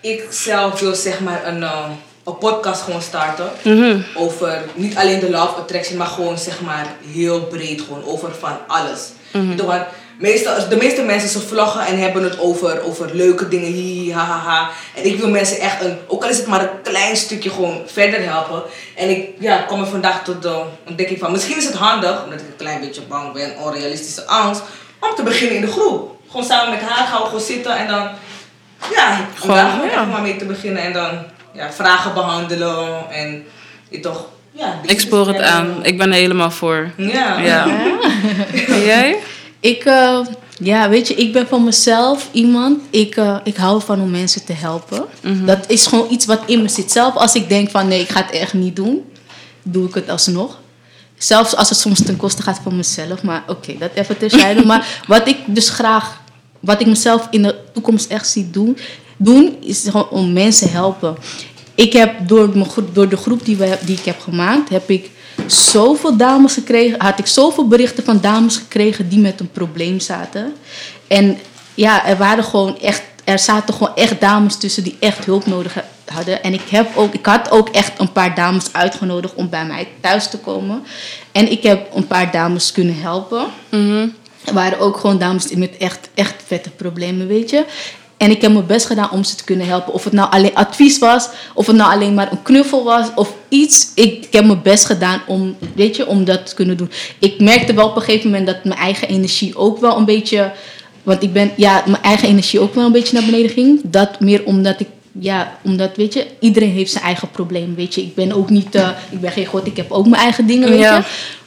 ik zelf wil zeg maar een, uh, een podcast gewoon starten. Mm-hmm. Over niet alleen de Law of Attraction, maar gewoon zeg maar heel breed. Gewoon over van alles. Mm-hmm. Toch, want meestal, de meeste mensen ze vloggen en hebben het over, over leuke dingen. Hi, ha, ha, ha. En ik wil mensen echt, een, ook al is het maar een klein stukje, gewoon verder helpen. En ik ja, kom er vandaag tot de ontdekking van, misschien is het handig, omdat ik een klein beetje bang ben, onrealistische angst, om te beginnen in de groep. Gewoon samen met haar gaan we gewoon zitten en dan, ja, gewoon, om daar ja. maar mee te beginnen. En dan ja, vragen behandelen en je toch... Ja, ik spoor het aan. Ik ben er helemaal voor. Ja. ja. En jij? Ik, uh, ja, weet je, ik ben van mezelf iemand, ik, uh, ik hou van om mensen te helpen. Mm-hmm. Dat is gewoon iets wat in me zit. Zelf als ik denk van nee, ik ga het echt niet doen, doe ik het alsnog. Zelfs als het soms ten koste gaat van mezelf, maar oké, okay, dat even terzijde. Maar wat ik dus graag, wat ik mezelf in de toekomst echt zie doen, doen is gewoon om mensen helpen. Ik heb door, mijn, door de groep die, we, die ik heb gemaakt, heb ik zoveel dames gekregen, had ik zoveel berichten van dames gekregen die met een probleem zaten. En ja, er waren gewoon echt, er zaten gewoon echt dames tussen die echt hulp nodig hadden. En ik heb ook, ik had ook echt een paar dames uitgenodigd om bij mij thuis te komen. En ik heb een paar dames kunnen helpen. Mm-hmm. Er waren ook gewoon dames met echt, echt vette problemen, weet je. En ik heb mijn best gedaan om ze te kunnen helpen. Of het nou alleen advies was, of het nou alleen maar een knuffel was, of iets. Ik, ik heb mijn best gedaan om, weet je, om dat te kunnen doen. Ik merkte wel op een gegeven moment dat mijn eigen energie ook wel een beetje... Want ik ben, ja, mijn eigen energie ook wel een beetje naar beneden ging. Dat meer omdat ik, ja, omdat, weet je, iedereen heeft zijn eigen probleem, weet je. Ik ben ook niet, uh, ik ben geen god, ik heb ook mijn eigen dingen, weet ja. je.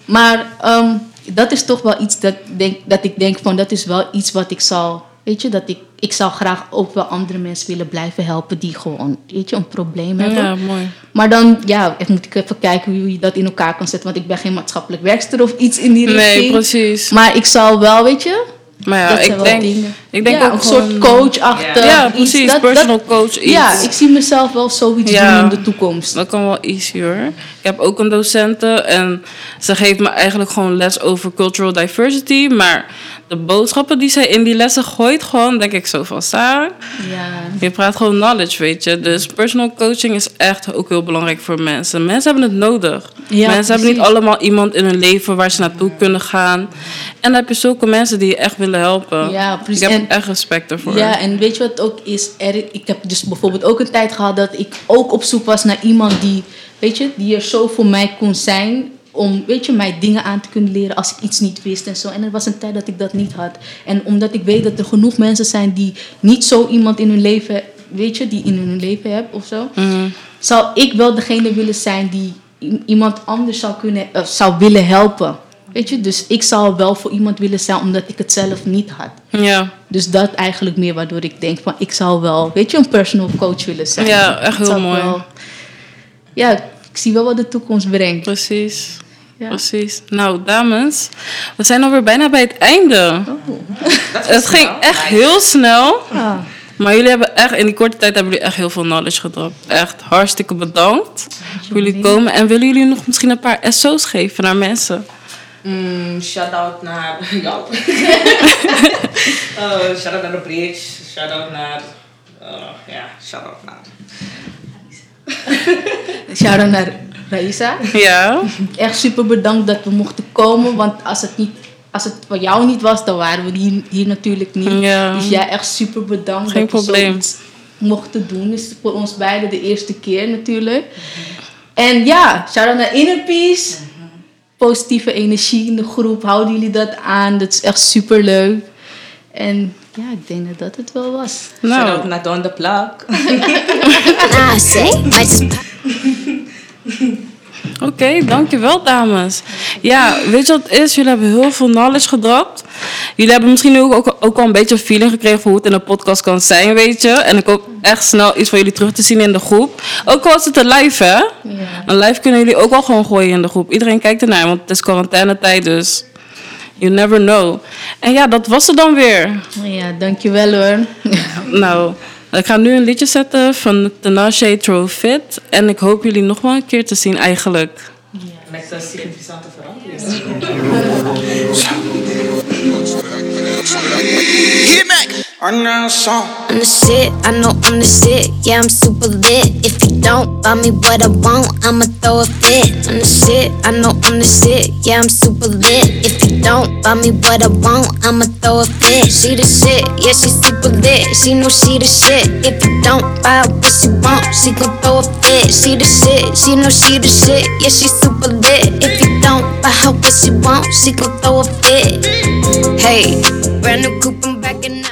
Maar um, dat is toch wel iets dat, denk, dat ik denk van, dat is wel iets wat ik zal... Weet je, dat ik, ik zou graag ook wel andere mensen willen blijven helpen die gewoon, weet je, een probleem hebben. Ja, mooi. Maar dan, ja, even moet ik even kijken hoe je dat in elkaar kan zetten. Want ik ben geen maatschappelijk werkster of iets in die richting. Nee, precies. Maar ik zou wel, weet je... Maar ja, ik denk, ik denk ja, ook een gewoon... soort coach achter. Ja, ja precies, iets, dat, personal dat, coach. Iets. Ja, ik zie mezelf wel zoiets ja, doen in de toekomst. Dat kan wel easy hoor. Ik heb ook een docente en ze geeft me eigenlijk gewoon les over cultural diversity. Maar de boodschappen die zij in die lessen gooit, gewoon denk ik zo van Sarah. Ja. Je praat gewoon knowledge, weet je. Dus personal coaching is echt ook heel belangrijk voor mensen. Mensen hebben het nodig. Ja, mensen precies. hebben niet allemaal iemand in hun leven waar ze naartoe ja. kunnen gaan. En dan heb je zulke mensen die je echt willen helpen. Ja, precies. Ik heb en, echt respect ervoor. Ja, en weet je wat ook is? Er, ik heb dus bijvoorbeeld ook een tijd gehad dat ik ook op zoek was naar iemand die, weet je, die er zo voor mij kon zijn. Om, weet je, mij dingen aan te kunnen leren als ik iets niet wist en zo. En er was een tijd dat ik dat niet had. En omdat ik weet dat er genoeg mensen zijn die niet zo iemand in hun leven, weet je, die in hun leven hebben of zo. Mm-hmm. Zou ik wel degene willen zijn die iemand anders zou kunnen, uh, zou willen helpen. Weet je, dus ik zou wel voor iemand willen zijn omdat ik het zelf niet had. Ja. Dus dat eigenlijk meer waardoor ik denk van ik zou wel, weet je, een personal coach willen zijn. Ja, echt heel mooi. Wel, ja, ik zie wel wat de toekomst brengt. Precies. Ja. Precies. Nou, dames, we zijn alweer bijna bij het einde. Oh. Het ging snel. echt heel snel. Ja. Maar jullie hebben echt, in die korte tijd hebben jullie echt heel veel knowledge gedropt. Echt hartstikke bedankt voor jullie komen. En willen jullie nog misschien een paar S O's geven naar mensen? Mm, shout-out naar jou. uh, shout-out shout naar The Bridge. Shout-out naar... Uh, ja, shout-out naar... shout-out naar Raïsa. Ja. Echt super bedankt dat we mochten komen. Want als het niet... Als het voor jou niet was, dan waren we hier, hier natuurlijk niet. Ja. Dus jij ja, echt super bedankt. Geen probleem. Mochten doen. Dus voor ons beiden de eerste keer natuurlijk. Mm-hmm. En ja, shout-out naar Inner Peace. Mm-hmm. Positieve energie in de groep. Houden jullie dat aan? Dat is echt super leuk. En ja, ik denk dat dat het wel was. Nou. Shout-out naar Don de Plak. Oké, okay, dankjewel dames. Ja, weet je wat het is? Jullie hebben heel veel knowledge gedropt. Jullie hebben misschien ook, ook, ook al een beetje een feeling gekregen voor hoe het in een podcast kan zijn, weet je. En ik hoop echt snel iets van jullie terug te zien in de groep. Ook al is het een live, hè? Ja. Een live kunnen jullie ook wel gewoon gooien in de groep. Iedereen kijkt ernaar, want het is quarantainetijd, dus you never know. En ja, dat was het dan weer. Ja, dankjewel hoor. Nou... Ik ga nu een liedje zetten van Tinashe Troll Fit. En ik hoop jullie nog wel een keer te zien eigenlijk. Ja. Met zo'n significante verandering. I'm the shit, I know I'm the shit, yeah I'm super lit. If you don't buy me what I want, I'ma throw a fit. I'm the shit, I know I'm the shit, yeah I'm super lit. If you don't buy me what I want, I'ma throw a fit. She the shit, yeah she super lit, she know she the shit. If you don't buy what she want, she gon' throw a fit. She the shit, she know she the shit, yeah she super lit. If you don't buy her what she want, she gon' throw a fit. Hey, brand new coupe, I'm back in